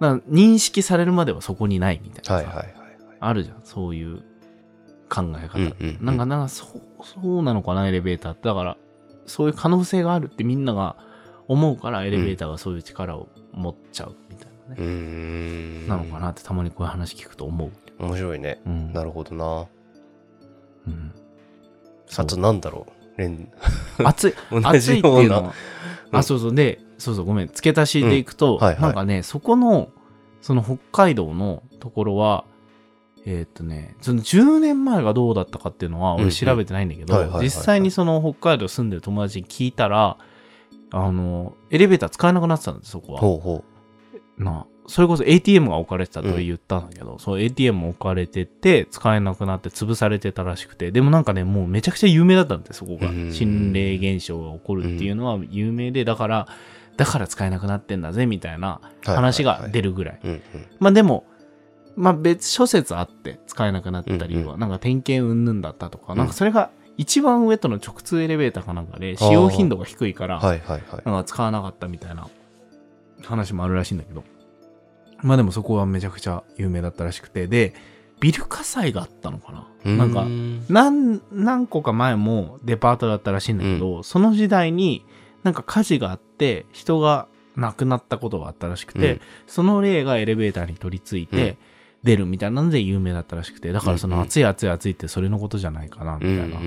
なんか認識されるまではそこにないみたいなさ、はいはいはいはい、あるじゃんそういう考え方、うんうんうん、なんかなんかそうそうなのかな、エレベーターってだからそういう可能性があるってみんなが思うからエレベーターがそういう力を持っちゃうみたいなね、うーん、なのかなってたまにこういう話聞くと思う。面白いね、うん、なるほどな、うん、あとなんだろう、熱い熱いっていうのは、うん、あそうそうでそうそうごめん付け足しでいくと、うんはいはい、なんかねそこのその北海道のところはえーっとね、そのじゅうねんまえがどうだったかっていうのは俺調べてないんだけど、実際にその北海道住んでる友達に聞いたら、あのエレベーター使えなくなってたんですそこは。ほうほうな、それこそ エーティーエム が置かれてたと言ったんだけど、うん、そう エーティーエム 置かれてて使えなくなって潰されてたらしくて、でもなんかねもうめちゃくちゃ有名だったんでそこが、うん、心霊現象が起こるっていうのは有名で、だからだから使えなくなってんだぜみたいな話が出るぐらい、はいはいはい、まあでもまあ別諸説あって使えなくなったりは、なんか点検云々だったとか、なんかそれが一番上との直通エレベーターかなんかで使用頻度が低いからなんか使わなかったみたいな話もあるらしいんだけど、まあでもそこはめちゃくちゃ有名だったらしくて、でビル火災があったのかな、なんか 何, 何個か前もデパートだったらしいんだけど、その時代になんか火事があって人が亡くなったことがあったらしくて、その例がエレベーターに取り付いて出るみたいなので有名だったらしくて、だからその暑い暑い暑いってそれのことじゃないかなみたいな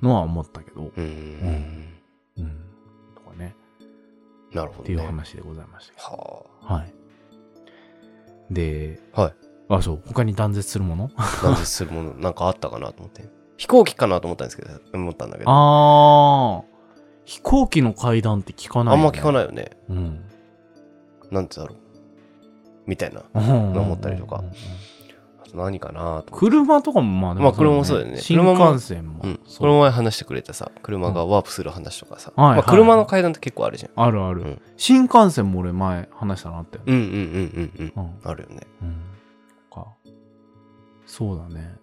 のは思ったけど、うんうんうん、とかね、なるほどね、っていう話でございましたけど、はあ、はい、で、はい、あそう他に断絶するもの断絶するものなんかあったかなと思って、飛行機かなと思ったんですけど、思ったんだけど、あ飛行機の階段って聞かないよね、あんま聞かないよね、うん、なんてだろうみたいなの思ったりとか、あと何かなと。車とかもまあでも、まあ車もそうだよね。新幹線も。うん。この前話してくれたさ、車がワープする話とかさ、まあ車の階段って結構あるじゃん。あるある。新幹線も俺前話したなって。うんうんうんうんうん。あるよね。うん。か。そうだね。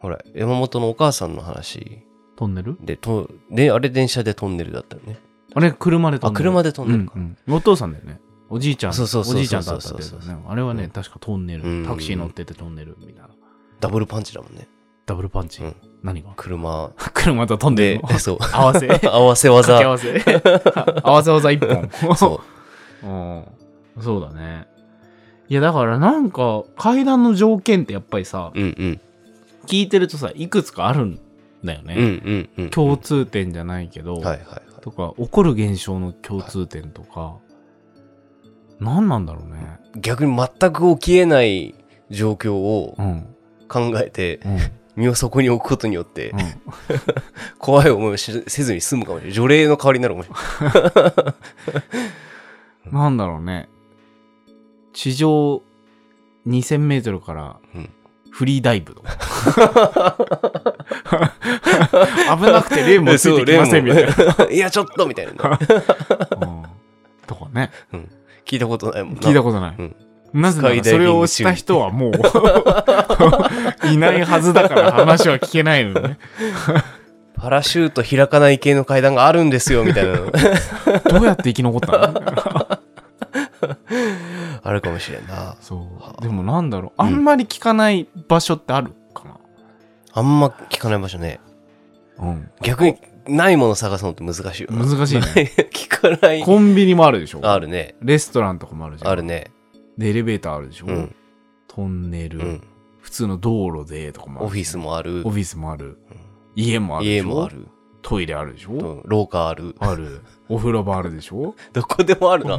ほら山本のお母さんの話。トンネル？でとであれ電車でトンネルだったよね。あれ車で飛んでる。あ、車で飛んでるから、うんうん。お父さんだよね。おじいちゃん、そうそうそうそう、おじいちゃんだったってやつだね。あれはね、うん、確かトンネル、タクシー乗っててトンネルみたいな。ダブルパンチだもんね。ダブルパンチ。うん、何が？車。車と飛んで。え、そう。合わせ。合わせ技。合わせ。合わせ技一本。そう。うん。そうだね。いやだからなんか階段の条件ってやっぱりさ、うんうん、聞いてるとさ、いくつかあるんだよね。うんうんうんうん、共通点じゃないけど。はいはいはい。とか起こる現象の共通点とか、はい、何なんだろうね。逆に全く起きえない状況を考えて、うん、身をそこに置くことによって、うん、怖い思いをせずに済むかもしれない。除霊の代わりになるかもしれない。なんだろうね。地上にせんメートルからフリーダイブとか。危なくてレーンもついてきませんみたいないやちょっとみたいなとかね、うん、聞いたことないもんな。聞いたことない、うん、なぜならそれをした人はもういないはずだから話は聞けないのねパラシュート開かない系の階段があるんですよみたいなどうやって生き残ったのあるかもしれんな。そうでもなんだろう、あんまり聞かない場所ってあるかな、うん、あんま聞かない場所ね。うん、逆にないもの探すのって難しいよな。難しいね。聞かない。コンビニもあるでしょ。あるね。レストランとかもあるじゃん。あるね。でエレベーターあるでしょ。うん、トンネル、うん、普通の道路でとかもある。オフィスもある。オフィスもある。うん、家もあるでしょ。家もある。トイレあるでしょ。廊下ある。ある。お風呂場あるでしょ。どこでもあるな。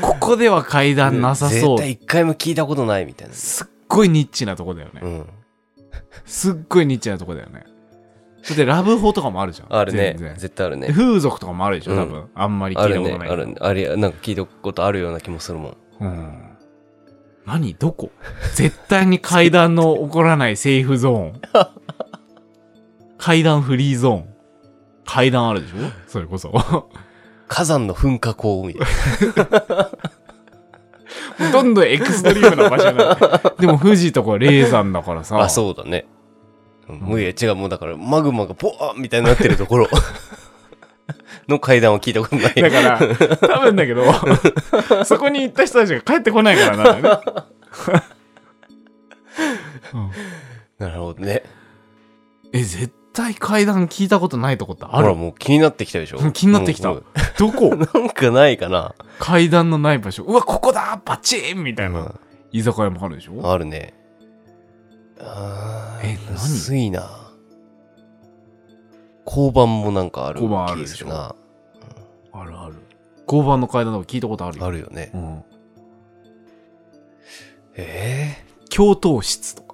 ここでは階段なさそう。絶対一回も聞いたことないみたいな。すっごいニッチなとこだよね。うん。すっごいニッチなとこだよね。それでラブホとかもあるじゃん。あるね。絶対あるね。風俗とかもあるでしょ、うん、多分あんまり聞いたことない。あるね。あれ、なんか聞いたことあるような気もするもん。うん。何どこ？絶対に階段の起こらないセーフゾーン。階段フリーゾーン。階段あるでしょ？それこそ。火山の噴火口みたいな。どんどんエクストリームな場所なでも富士とか霊山だからさあ、そうだね、うん、無理や違う、もうだからマグマがポワーみたいになってるところの階段を聞いたことないだから多分だけどそこに行った人たちが帰ってこないからなんだよね、うん、なるほどね。え、絶対階段聞いたことないとこってある。ほらもう気になってきたでしょ。気になってきた、うん、どこなんかないかな、階段のない場所。うわここだバチーンみたいな、うん、居酒屋もあるでしょ。あるね。あーえ何薄いな。交番もなんかある。交番あるでしょ、うん、あるある。交番の階段とか聞いたことあるよ。あるよね、うん、えー、教頭室とか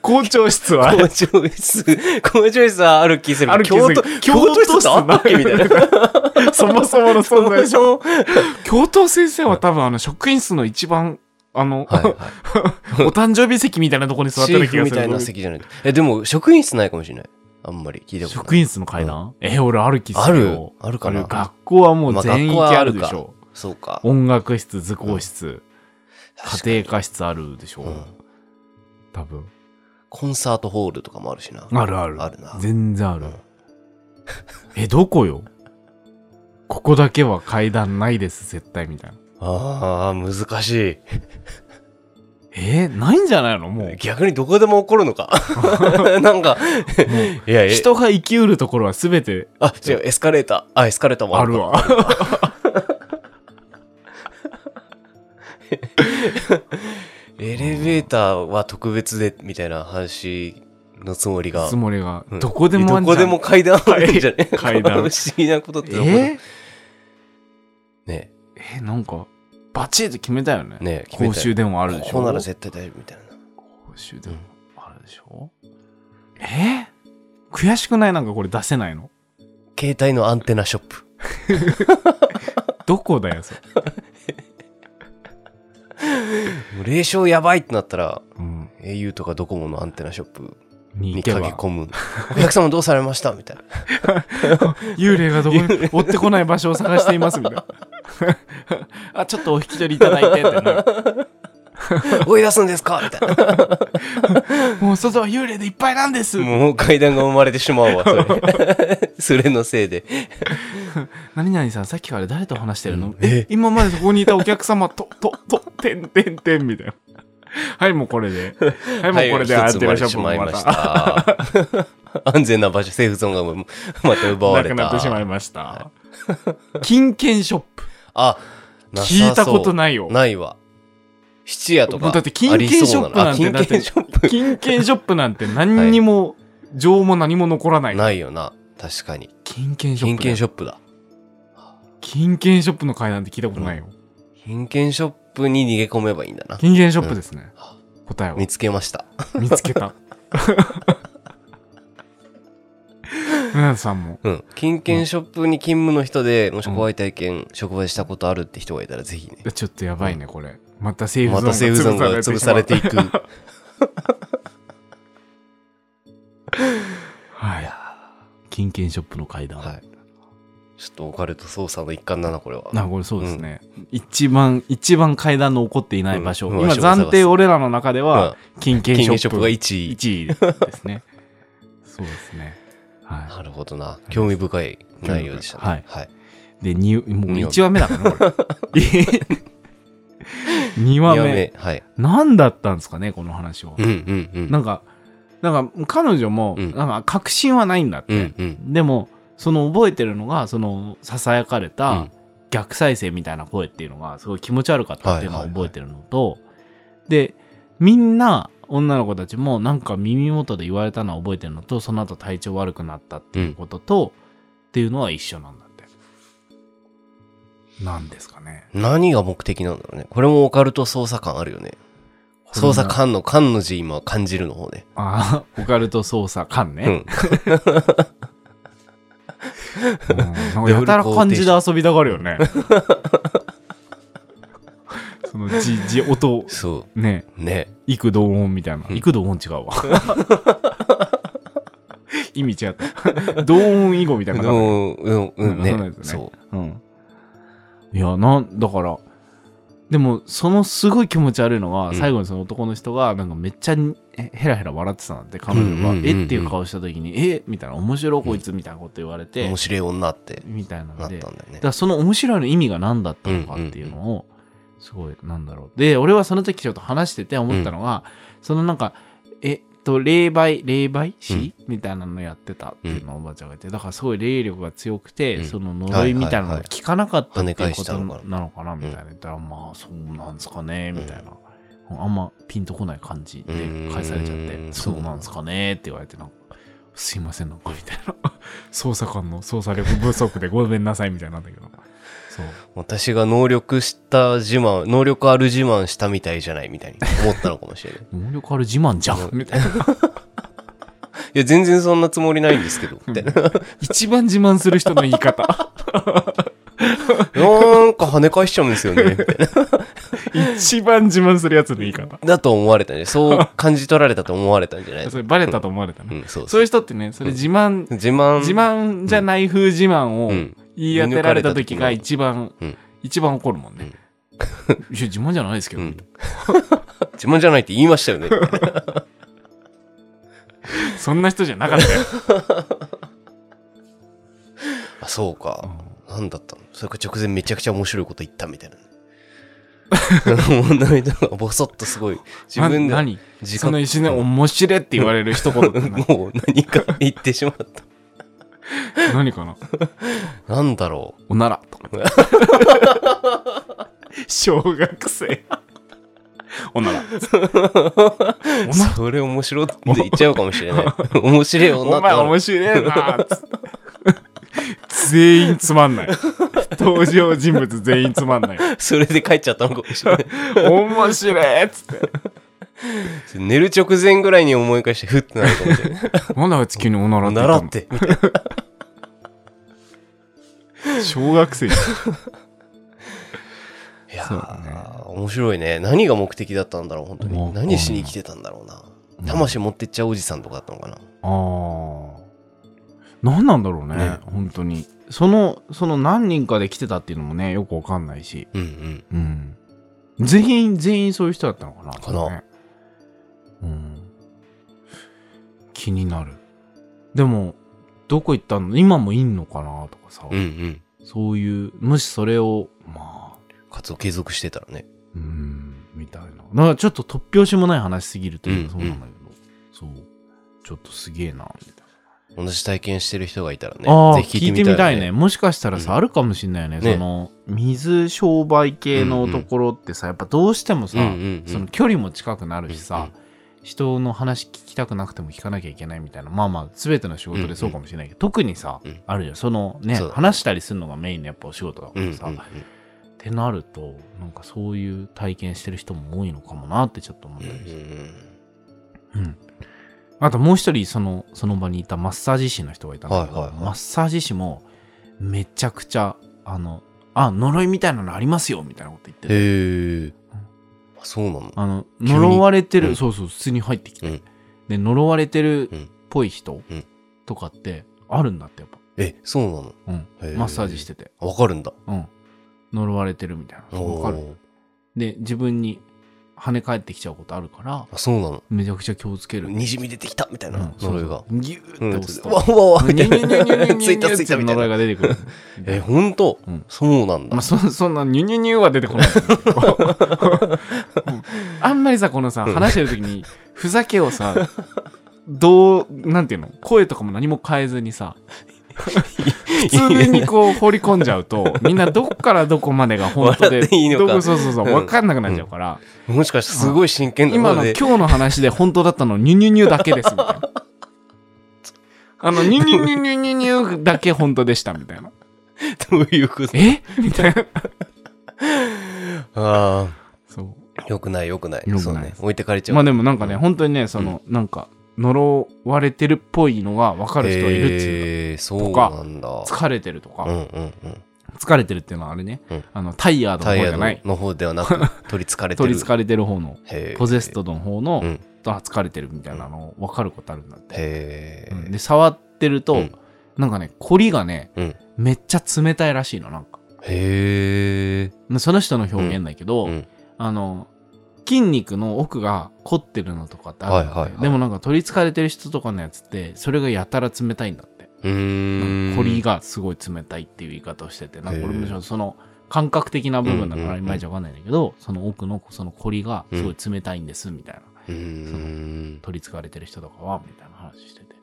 校長室は校長室校長室はある気する。ある気する。教頭室あったっけみたいな。そもそもの存在でしょ。教頭先生は多分あの職員室の一番あの、はいはい、お誕生日席みたいなとこに座ってる気がする。みたいな席じゃない。えでも職員室ないかもしれない。あんまり聞いたことない。職員室の階段？うん、え俺ある気するよ。あるあるかな。学校はもう全域あるでしょ。まあ、そうか。音楽室、図工室、うん、家庭科室あるでしょ。うん、多分。コンサートホールとかもあるしな。あるある。あるな。全然ある。うん、え、どこよ？ここだけは階段ないです、絶対みたいな。ああ、難しい。えー、ないんじゃないのもう。逆にどこでも起こるのか。なんか、いや、人が生きうるところは全て。あ、違う、エスカレーター。あ、エスカレーターもあるわ。あるわ。エレベーターは特別でみたいな話のつもりが、つもりが、うん、どこでもあるじゃん。どこでも階段あるんじゃね。階段不思議なことってどこでも、えー、ねええー、なんかバチッと決めたよね。ねえ公衆電話あるでしょ。ここなら絶対大丈夫みたいな。公衆電話あるでしょ。うん、えー、悔しくない、なんかこれ出せないの。携帯のアンテナショップ。どこだよそれ。冷笑やばいってなったら、うん、au とかドコモのアンテナショップに駆け込む。お客様どうされましたみたいな。幽霊がどこに追ってこない場所を探していますみたいな。あ、ちょっとお引き取りいただいてってなる。追い出すんですかみたいな。もう外は幽霊でいっぱいなんです。もう階段が生まれてしまうわ、それ。それのせいで。何々さん、さっきから誰と話してるの、うん、え今までそこにいたお客様と、と、と、てんてんてんみたいな。はい、もうこれで。はい、もうこれで安全な場所もまた。安全な場所、セーフゾーンがもまた奪われた。なくなってしまいました。金券ショップ。あ、聞いたことないよ。ないわ。質屋とかありそうなの。だって金券ショップなんて、だって金券ショップなんて何にも情も何も残らない。ないよな、確かに。金券ショップ。金券ショップだ。金券ショップの会なんて聞いたことないよ。金券ショップに逃げ込めばいいんだな。金券ショップですね。答えを見つけました。見つけた。皆さんも。うん。金券ショップに勤務の人で、もし怖い体験職場でしたことあるって人がいたらぜひね。ちょっとやばいねこれ。またセーフゾーンが潰されていく。はい。金券ショップの階段。はい。ちょっとオカルト捜査の一環だなこれは。なこれそうですね。うん、一番一番階段の起こっていない場所。うん、今暫定俺らの中では金券ショップがいちい。いちいですね。そうですね。はい。なるほどな。興味深い内容でしたね。はい。はい、でにもういちわめだからこれ。にわめ、はい、何だったんですかねこの話は、うんうんうん、なんかなんか彼女も、うん、なんか確信はないんだって、うんうん、でもその覚えてるのがそのささやかれた逆再生みたいな声っていうのがすごい気持ち悪かったっていうのを覚えてるのと、はいはいはい、でみんな女の子たちもなんか耳元で言われたのは覚えてるのとその後体調悪くなったっていうことと、うん、っていうのは一緒なんだ。なんですかね。何が目的なんだろうね。これもオカルト捜査官あるよね。捜査官の官の字今感じるの方ね。ああ、オカルト捜査官ね。うん、なんかやたら漢字で遊びたがるよね。その字字音そうねね幾度音みたいな、うん、幾度音違うわ。意味違った。同音以後みたいな。うんうんうんね。そう。うんいやなんだからでもそのすごい気持ち悪いのが、うん、最後にその男の人がなんかめっちゃヘラヘラ笑ってたんだって彼女が、うんうんうんうん、えっていう顔した時にえみたいな面白いこいつみたいなこと言われて、うん、面白い女ってみたいなのでなったんだよね。だからその面白いの意味が何だったのかっていうのを、うんうん、すごいなんだろうで俺はその時ちょっと話してて思ったのが、うん、そのなんかえと霊媒霊媒師、うん、みたいなのやってたっていうのをおばあちゃんがいてだからすごい霊力が強くて、うん、その呪いみたいなのが効かなかったっていうことなのかなみたいな言ったら、うん、まあそうなんですかねみたいな、うん、あんまピンとこない感じで返されちゃって、うん、そうなんですかねって言われてなんかすいませんなんかみたいな捜査官の捜査力不足でごめんなさいみたいなんだけどそう私が能力した自慢能力ある自慢したみたいじゃないみたいに思ったのかもしれない能力ある自慢じゃんみたいないや全然そんなつもりないんですけどみたいな一番自慢する人の言い方なんか跳ね返しちゃうんですよねみたいな一番自慢するやつの言い方だと思われたんじゃないそう感じ取られたと思われたんじゃないそれバレたと思われたね、うんうん、そうそう、そういう人ってねそれ自慢、うん、自慢自慢じゃない風自慢を、うんうん言い当てられた時が一番、うん、一番怒るもんね、うん、自慢じゃないですけど、うん、自慢じゃないって言いましたよねそんな人じゃなかったよあそうか、うん、なんだったのそれか直前めちゃくちゃ面白いこと言ったみたいな女の人がボソッとすごい自分で何その石ね面白いって言われる一言もう何か言ってしまった何かななんだろうおならとか小学生おならそれ面白って言っちゃうかもしれない面白い女ってお前面白いな全員つまんない登場人物全員つまんないそれで帰っちゃったのかもしれない面白いっつって寝る直前ぐらいに思い返してフッてなるかもしれないなんであいつ急におならって言ったのおならってみたいな小学生いやー、ね、面白いね。何が目的だったんだろう、本当に。何しに来てたんだろうな。うん、魂持ってっちゃうおじさんとかだったのかな。ああ。何なんだろうね、ね、本当に。その、その何人かで来てたっていうのもね、よくわかんないし。うんうん。うん。全員、全員そういう人だったのかな。かな。ね、うん。気になる。でも、どこ行ったの、今もいんのかなとかさ。うんうん。そういう、もしそれを、まあ。活動継続してたらね。うん、みたいな。だからちょっと突拍子もない話すぎるというか、そうなんだけど、うんうん。そう。ちょっとすげえな、みたいな。同じ体験してる人がいたらね、あぜひ聞いてみたい ね, たいね。もしかしたらさ、うん、あるかもしれないよね。ね、その水商売系のところってさ、やっぱどうしてもさ、うんうんうん、その距離も近くなるしさ、うんうん、人の話聞きたくなくても聞かなきゃいけないみたいな、まあまあ全ての仕事でそうかもしれないけど、うんうん、特にさ、うん、あるじゃん、そのね、そ話したりするのがメインのやっぱお仕事だからさ、うんうんうん、ってなるとなんかそういう体験してる人も多いのかもなってちょっと思ったりして、うん、うんうん、あともう一人その、その場にいたマッサージ師の人がいたんだけど、はいはいはい、マッサージ師もめちゃくちゃあのあ呪いみたいなのありますよみたいなこと言ってて、へえ、そうなの、あの呪われてる、うん、そうそう普通に入ってきて、うん、で呪われてるっぽい人とかってあるんだってやっぱ、うん、えそうなの、うん、マッサージしててわかるんだ、うん、呪われてるみたいなわかるで自分に跳ね返ってきちゃうことあるから、あそうなの、めちゃくちゃ気をつける、滲み出てきたみたいな、うん、呪いがギューって押すと、うん、わわわみたいなついたついたみたいな呪いが出てくるえほんと、うん、そうなんだ、まあ、そ, そんなニュニュニュは出てこないあんまりさこのさ話してる時にふざけをさどうなんていうの声とかも何も変えずにさ普通にこう放り込んじゃうとみんなどこからどこまでが本当でいいのか、そうそうそう分かんなくなっちゃうから、うんうん、もしかしてすごい真剣な今の今日の話で本当だったのニュニュニュだけですみたいなあのニュニュニュニュニュニュだけ本当でしたみたいなどういうことえみたいなあそうよくないよくないよくないそう、ね、置いてかれちゃう、まあでもなんかね本当にねその、うん、なんか呪われてるっぽいのが分かる人いるっていうとか、疲れてるとか、うんうんうん、疲れてるっていうのはあれね、うん、あのタイヤードの方じゃない、の方ではなく取りつかれてる、取りつかれてる方のポゼストドの方の、うん、あ疲れてるみたいなの分かることあるんだって。へー、うん、で触ってると、うん、なんかねコリがね、うん、めっちゃ冷たいらしいのなんか。へー、その人の表現だけど、うんうん、あの。筋肉の奥が凝ってるのとかってあるので、はいはいはい、でもなんか取りつかれてる人とかのやつってそれがやたら冷たいんだって、うーん凝りがすごい冷たいっていう言い方をしてて、なんか俺もその感覚的な部分だからいまいちわかんないんだけど、うんうんうん、その奥のその凝りがすごい冷たいんですみたいな、うーんその取りつかれてる人とかはみたいな話してて、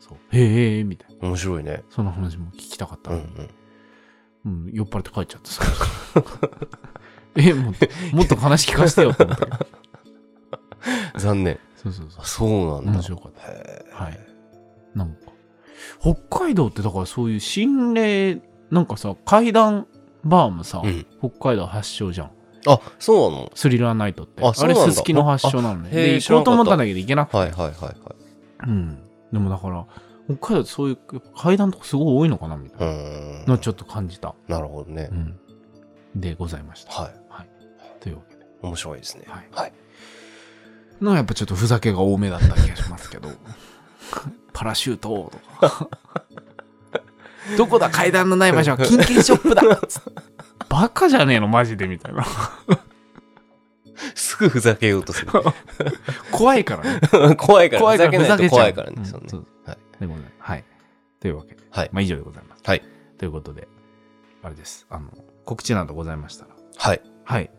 そうへえみたいな、面白いね、その話も聞きたかったのに、うんうんうん、酔っ払って帰っちゃってさえもっと、もっと話聞かせてよって思ったけど残念。そうそうそう。そうなんだ。面白かった。はい。なんか北海道ってだからそういう心霊なんかさ、怪談バーもさ、うん、北海道発祥じゃん。あ、そうなの。スリラーナイトって。あ、あれすすきの発祥なのね。で行こうと思ったんだけど行けなくて。はいはいはいはい。うん。でもだから北海道ってそういう怪談とかすごい多いのかなみたいなのをちょっと感じた。なるほどね。うん。でございました。はい。はい、というわけで面白いですね。はい。はい、のやっぱちょっとふざけが多めだった気がしますけど、パラシュートとか、どこだ階段のない場所は金券ショップだ。バカじゃねえのマジでみたいな。すぐふざけようとする。怖いからね。怖いから。怖いからふざけないと怖いからね。そうね。はい。でもね、はい。というわけで、はい。まあ以上でございます。はい。ということであれです。あの。告知などございましたら、はいはい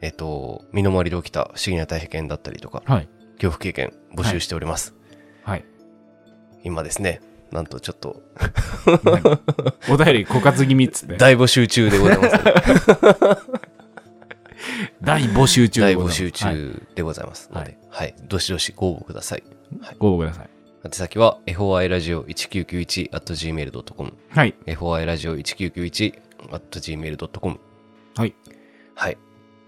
えっ、ー、と身の回りで起きた不思議な体験だったりとか、はい、恐怖経験募集しております。はい、はい、今ですねなんとちょっとお便り枯渇気味っつって大募集中でございます、ね。大募集中でございます。大募集中でございますので、はい、はい、どしどしご応募ください。はい、ご応募ください。宛先は エフオーアイラジオいちきゅうきゅういち アット ジーメール ドット コム はい エフオーアイラジオいちきゅうきゅういち アット ジーメール ドット コム はいはい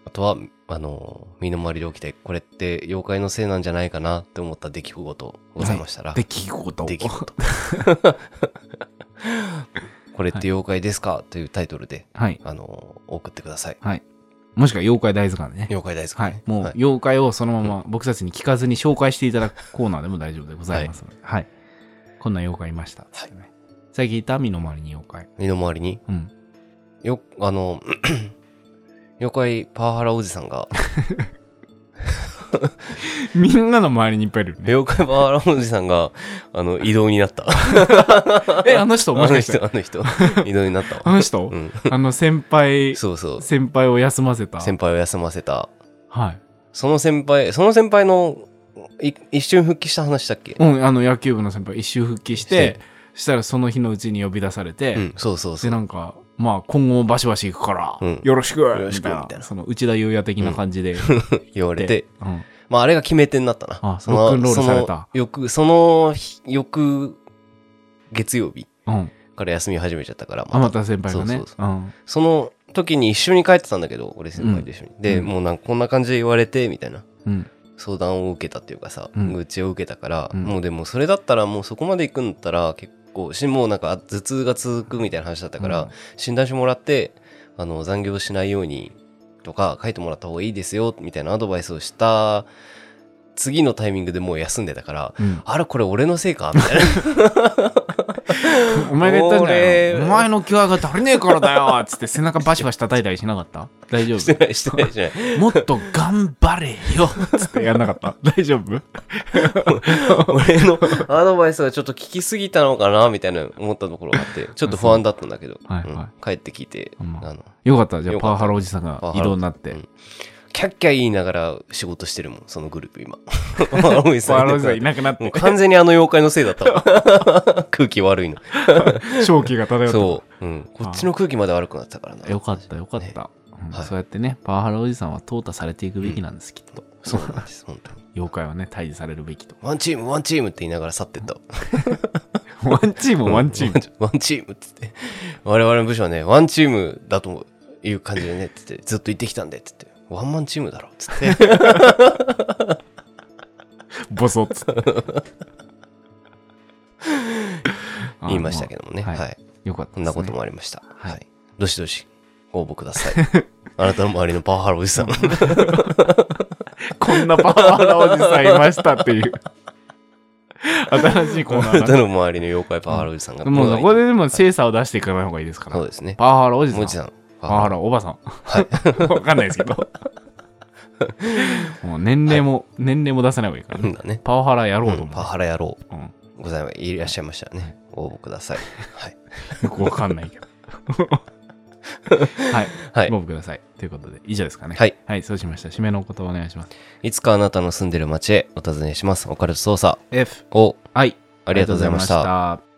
あとはあの身の回りで起きてこれって妖怪のせいなんじゃないかなって思った出来事ございましたら、はい、出来事出来事これって妖怪ですか、はい、というタイトルで、はい、あの送ってください、はい、もしくは妖怪大図鑑ね、妖怪大図鑑、ね、はい、もう妖怪をそのまま僕たちに聞かずに紹介していただくコーナーでも大丈夫でございますので、はい、はい、こんな妖怪いました、はい、最近いた身の回りに妖怪、身の回りに、うん、よあの妖怪パワハラおじさんがみんなの周りにいっぱいいる、ね、妖怪パワハラおじさんがあの異動になったえ、あの人もしかしてあの人あの人異動になったわあの人、うん、あの先輩そうそう先輩を休ませた先輩を休ませた、はい、その先輩その先輩の一瞬復帰した話したっけ、うん、あの野球部の先輩一瞬復帰してしたらその日のうちに呼び出されて、うん、そうそうそうでなんかまあ今後もバシバシ行くから、うん、よろしくよろしくみたいなその内田裕也的な感じで、うん、言われて、うん、まああれが決め手になったな。ああ、そのロックンロールされた。翌その翌月曜日から休み始めちゃったから、うん、まあまた先輩がね、そうそうそう、うん、その時に一緒に帰ってたんだけど、俺先輩と一緒に、うん、で、うん、もうなんかこんな感じで言われてみたいな、うん、相談を受けたっていうかさ、うん、愚痴を受けたから、うん、もうでもそれだったらもうそこまで行くんだったら結構もうなんか頭痛が続くみたいな話だったから、うん、診断書もらってあの残業しないようにとか書いてもらった方がいいですよみたいなアドバイスをした次のタイミングでもう休んでたから、うん、あれこれ俺のせいかみたいなお前が言ったんだよお前の気合が足りねえからだよっつって背中バシバシ叩いたりしなかった大丈夫してないしてないしてないもっと頑張れよっつってやんなかった大丈夫俺のアドバイスがちょっと聞きすぎたのかなみたいな思ったところがあってちょっと不安だったんだけど、はいはい、うん、帰って聞いて、うん、あのよかったじゃあパワハラおじさんが移動になってキャッキャ言いながら仕事してるもんそのグループ今パワハラおじさんいなくなって完全にあの妖怪のせいだった空気悪いの正気が漂ってそう、うん、こっちの空気まで悪くなったからなよかったよかった、ね、うん、はい、そうやってねパワハラおじさんは淘汰されていくべきなんです、うん、きっとそうなんです本当に妖怪はね退治されるべきとワンチームワンチームって言いながら去ってったワンチームワンチームワンチームっつって我々の部署はねワンチームだという感じでねっつってずっと言ってきたんでっつってワンマンチームだろっつってボソッつって言いましたけどもね、はい、はい、よかったですね、こんなこともありました、はいはい、どしどしご応募くださいあなたの周りのパワハラおじさんこんなパワハラおじさんいましたっていう新しいコーナーあなたの周りの妖怪パワハラおじさんが、うん、もうそこででも精査を出していかない方がいいですから、はい、そうですね、パワハラおじさん、おじさんパワハラおばさん、はい、分かんないですけどもう年齢も、はい、年齢も出さない方がいいから、ね、うんだね、パワハラやろうと思う、うん、パワハラやろう、うん、ございますいらっしゃいましたらね応募ください、はい、よく分かんないけどはい、はい、ご応募くださいということで以上ですかね、はい、はい、そうしました締めのお言葉お願いします。いつかあなたの住んでる街へお尋ねしますオカルト捜査 エフオーアイ ありがとうございました。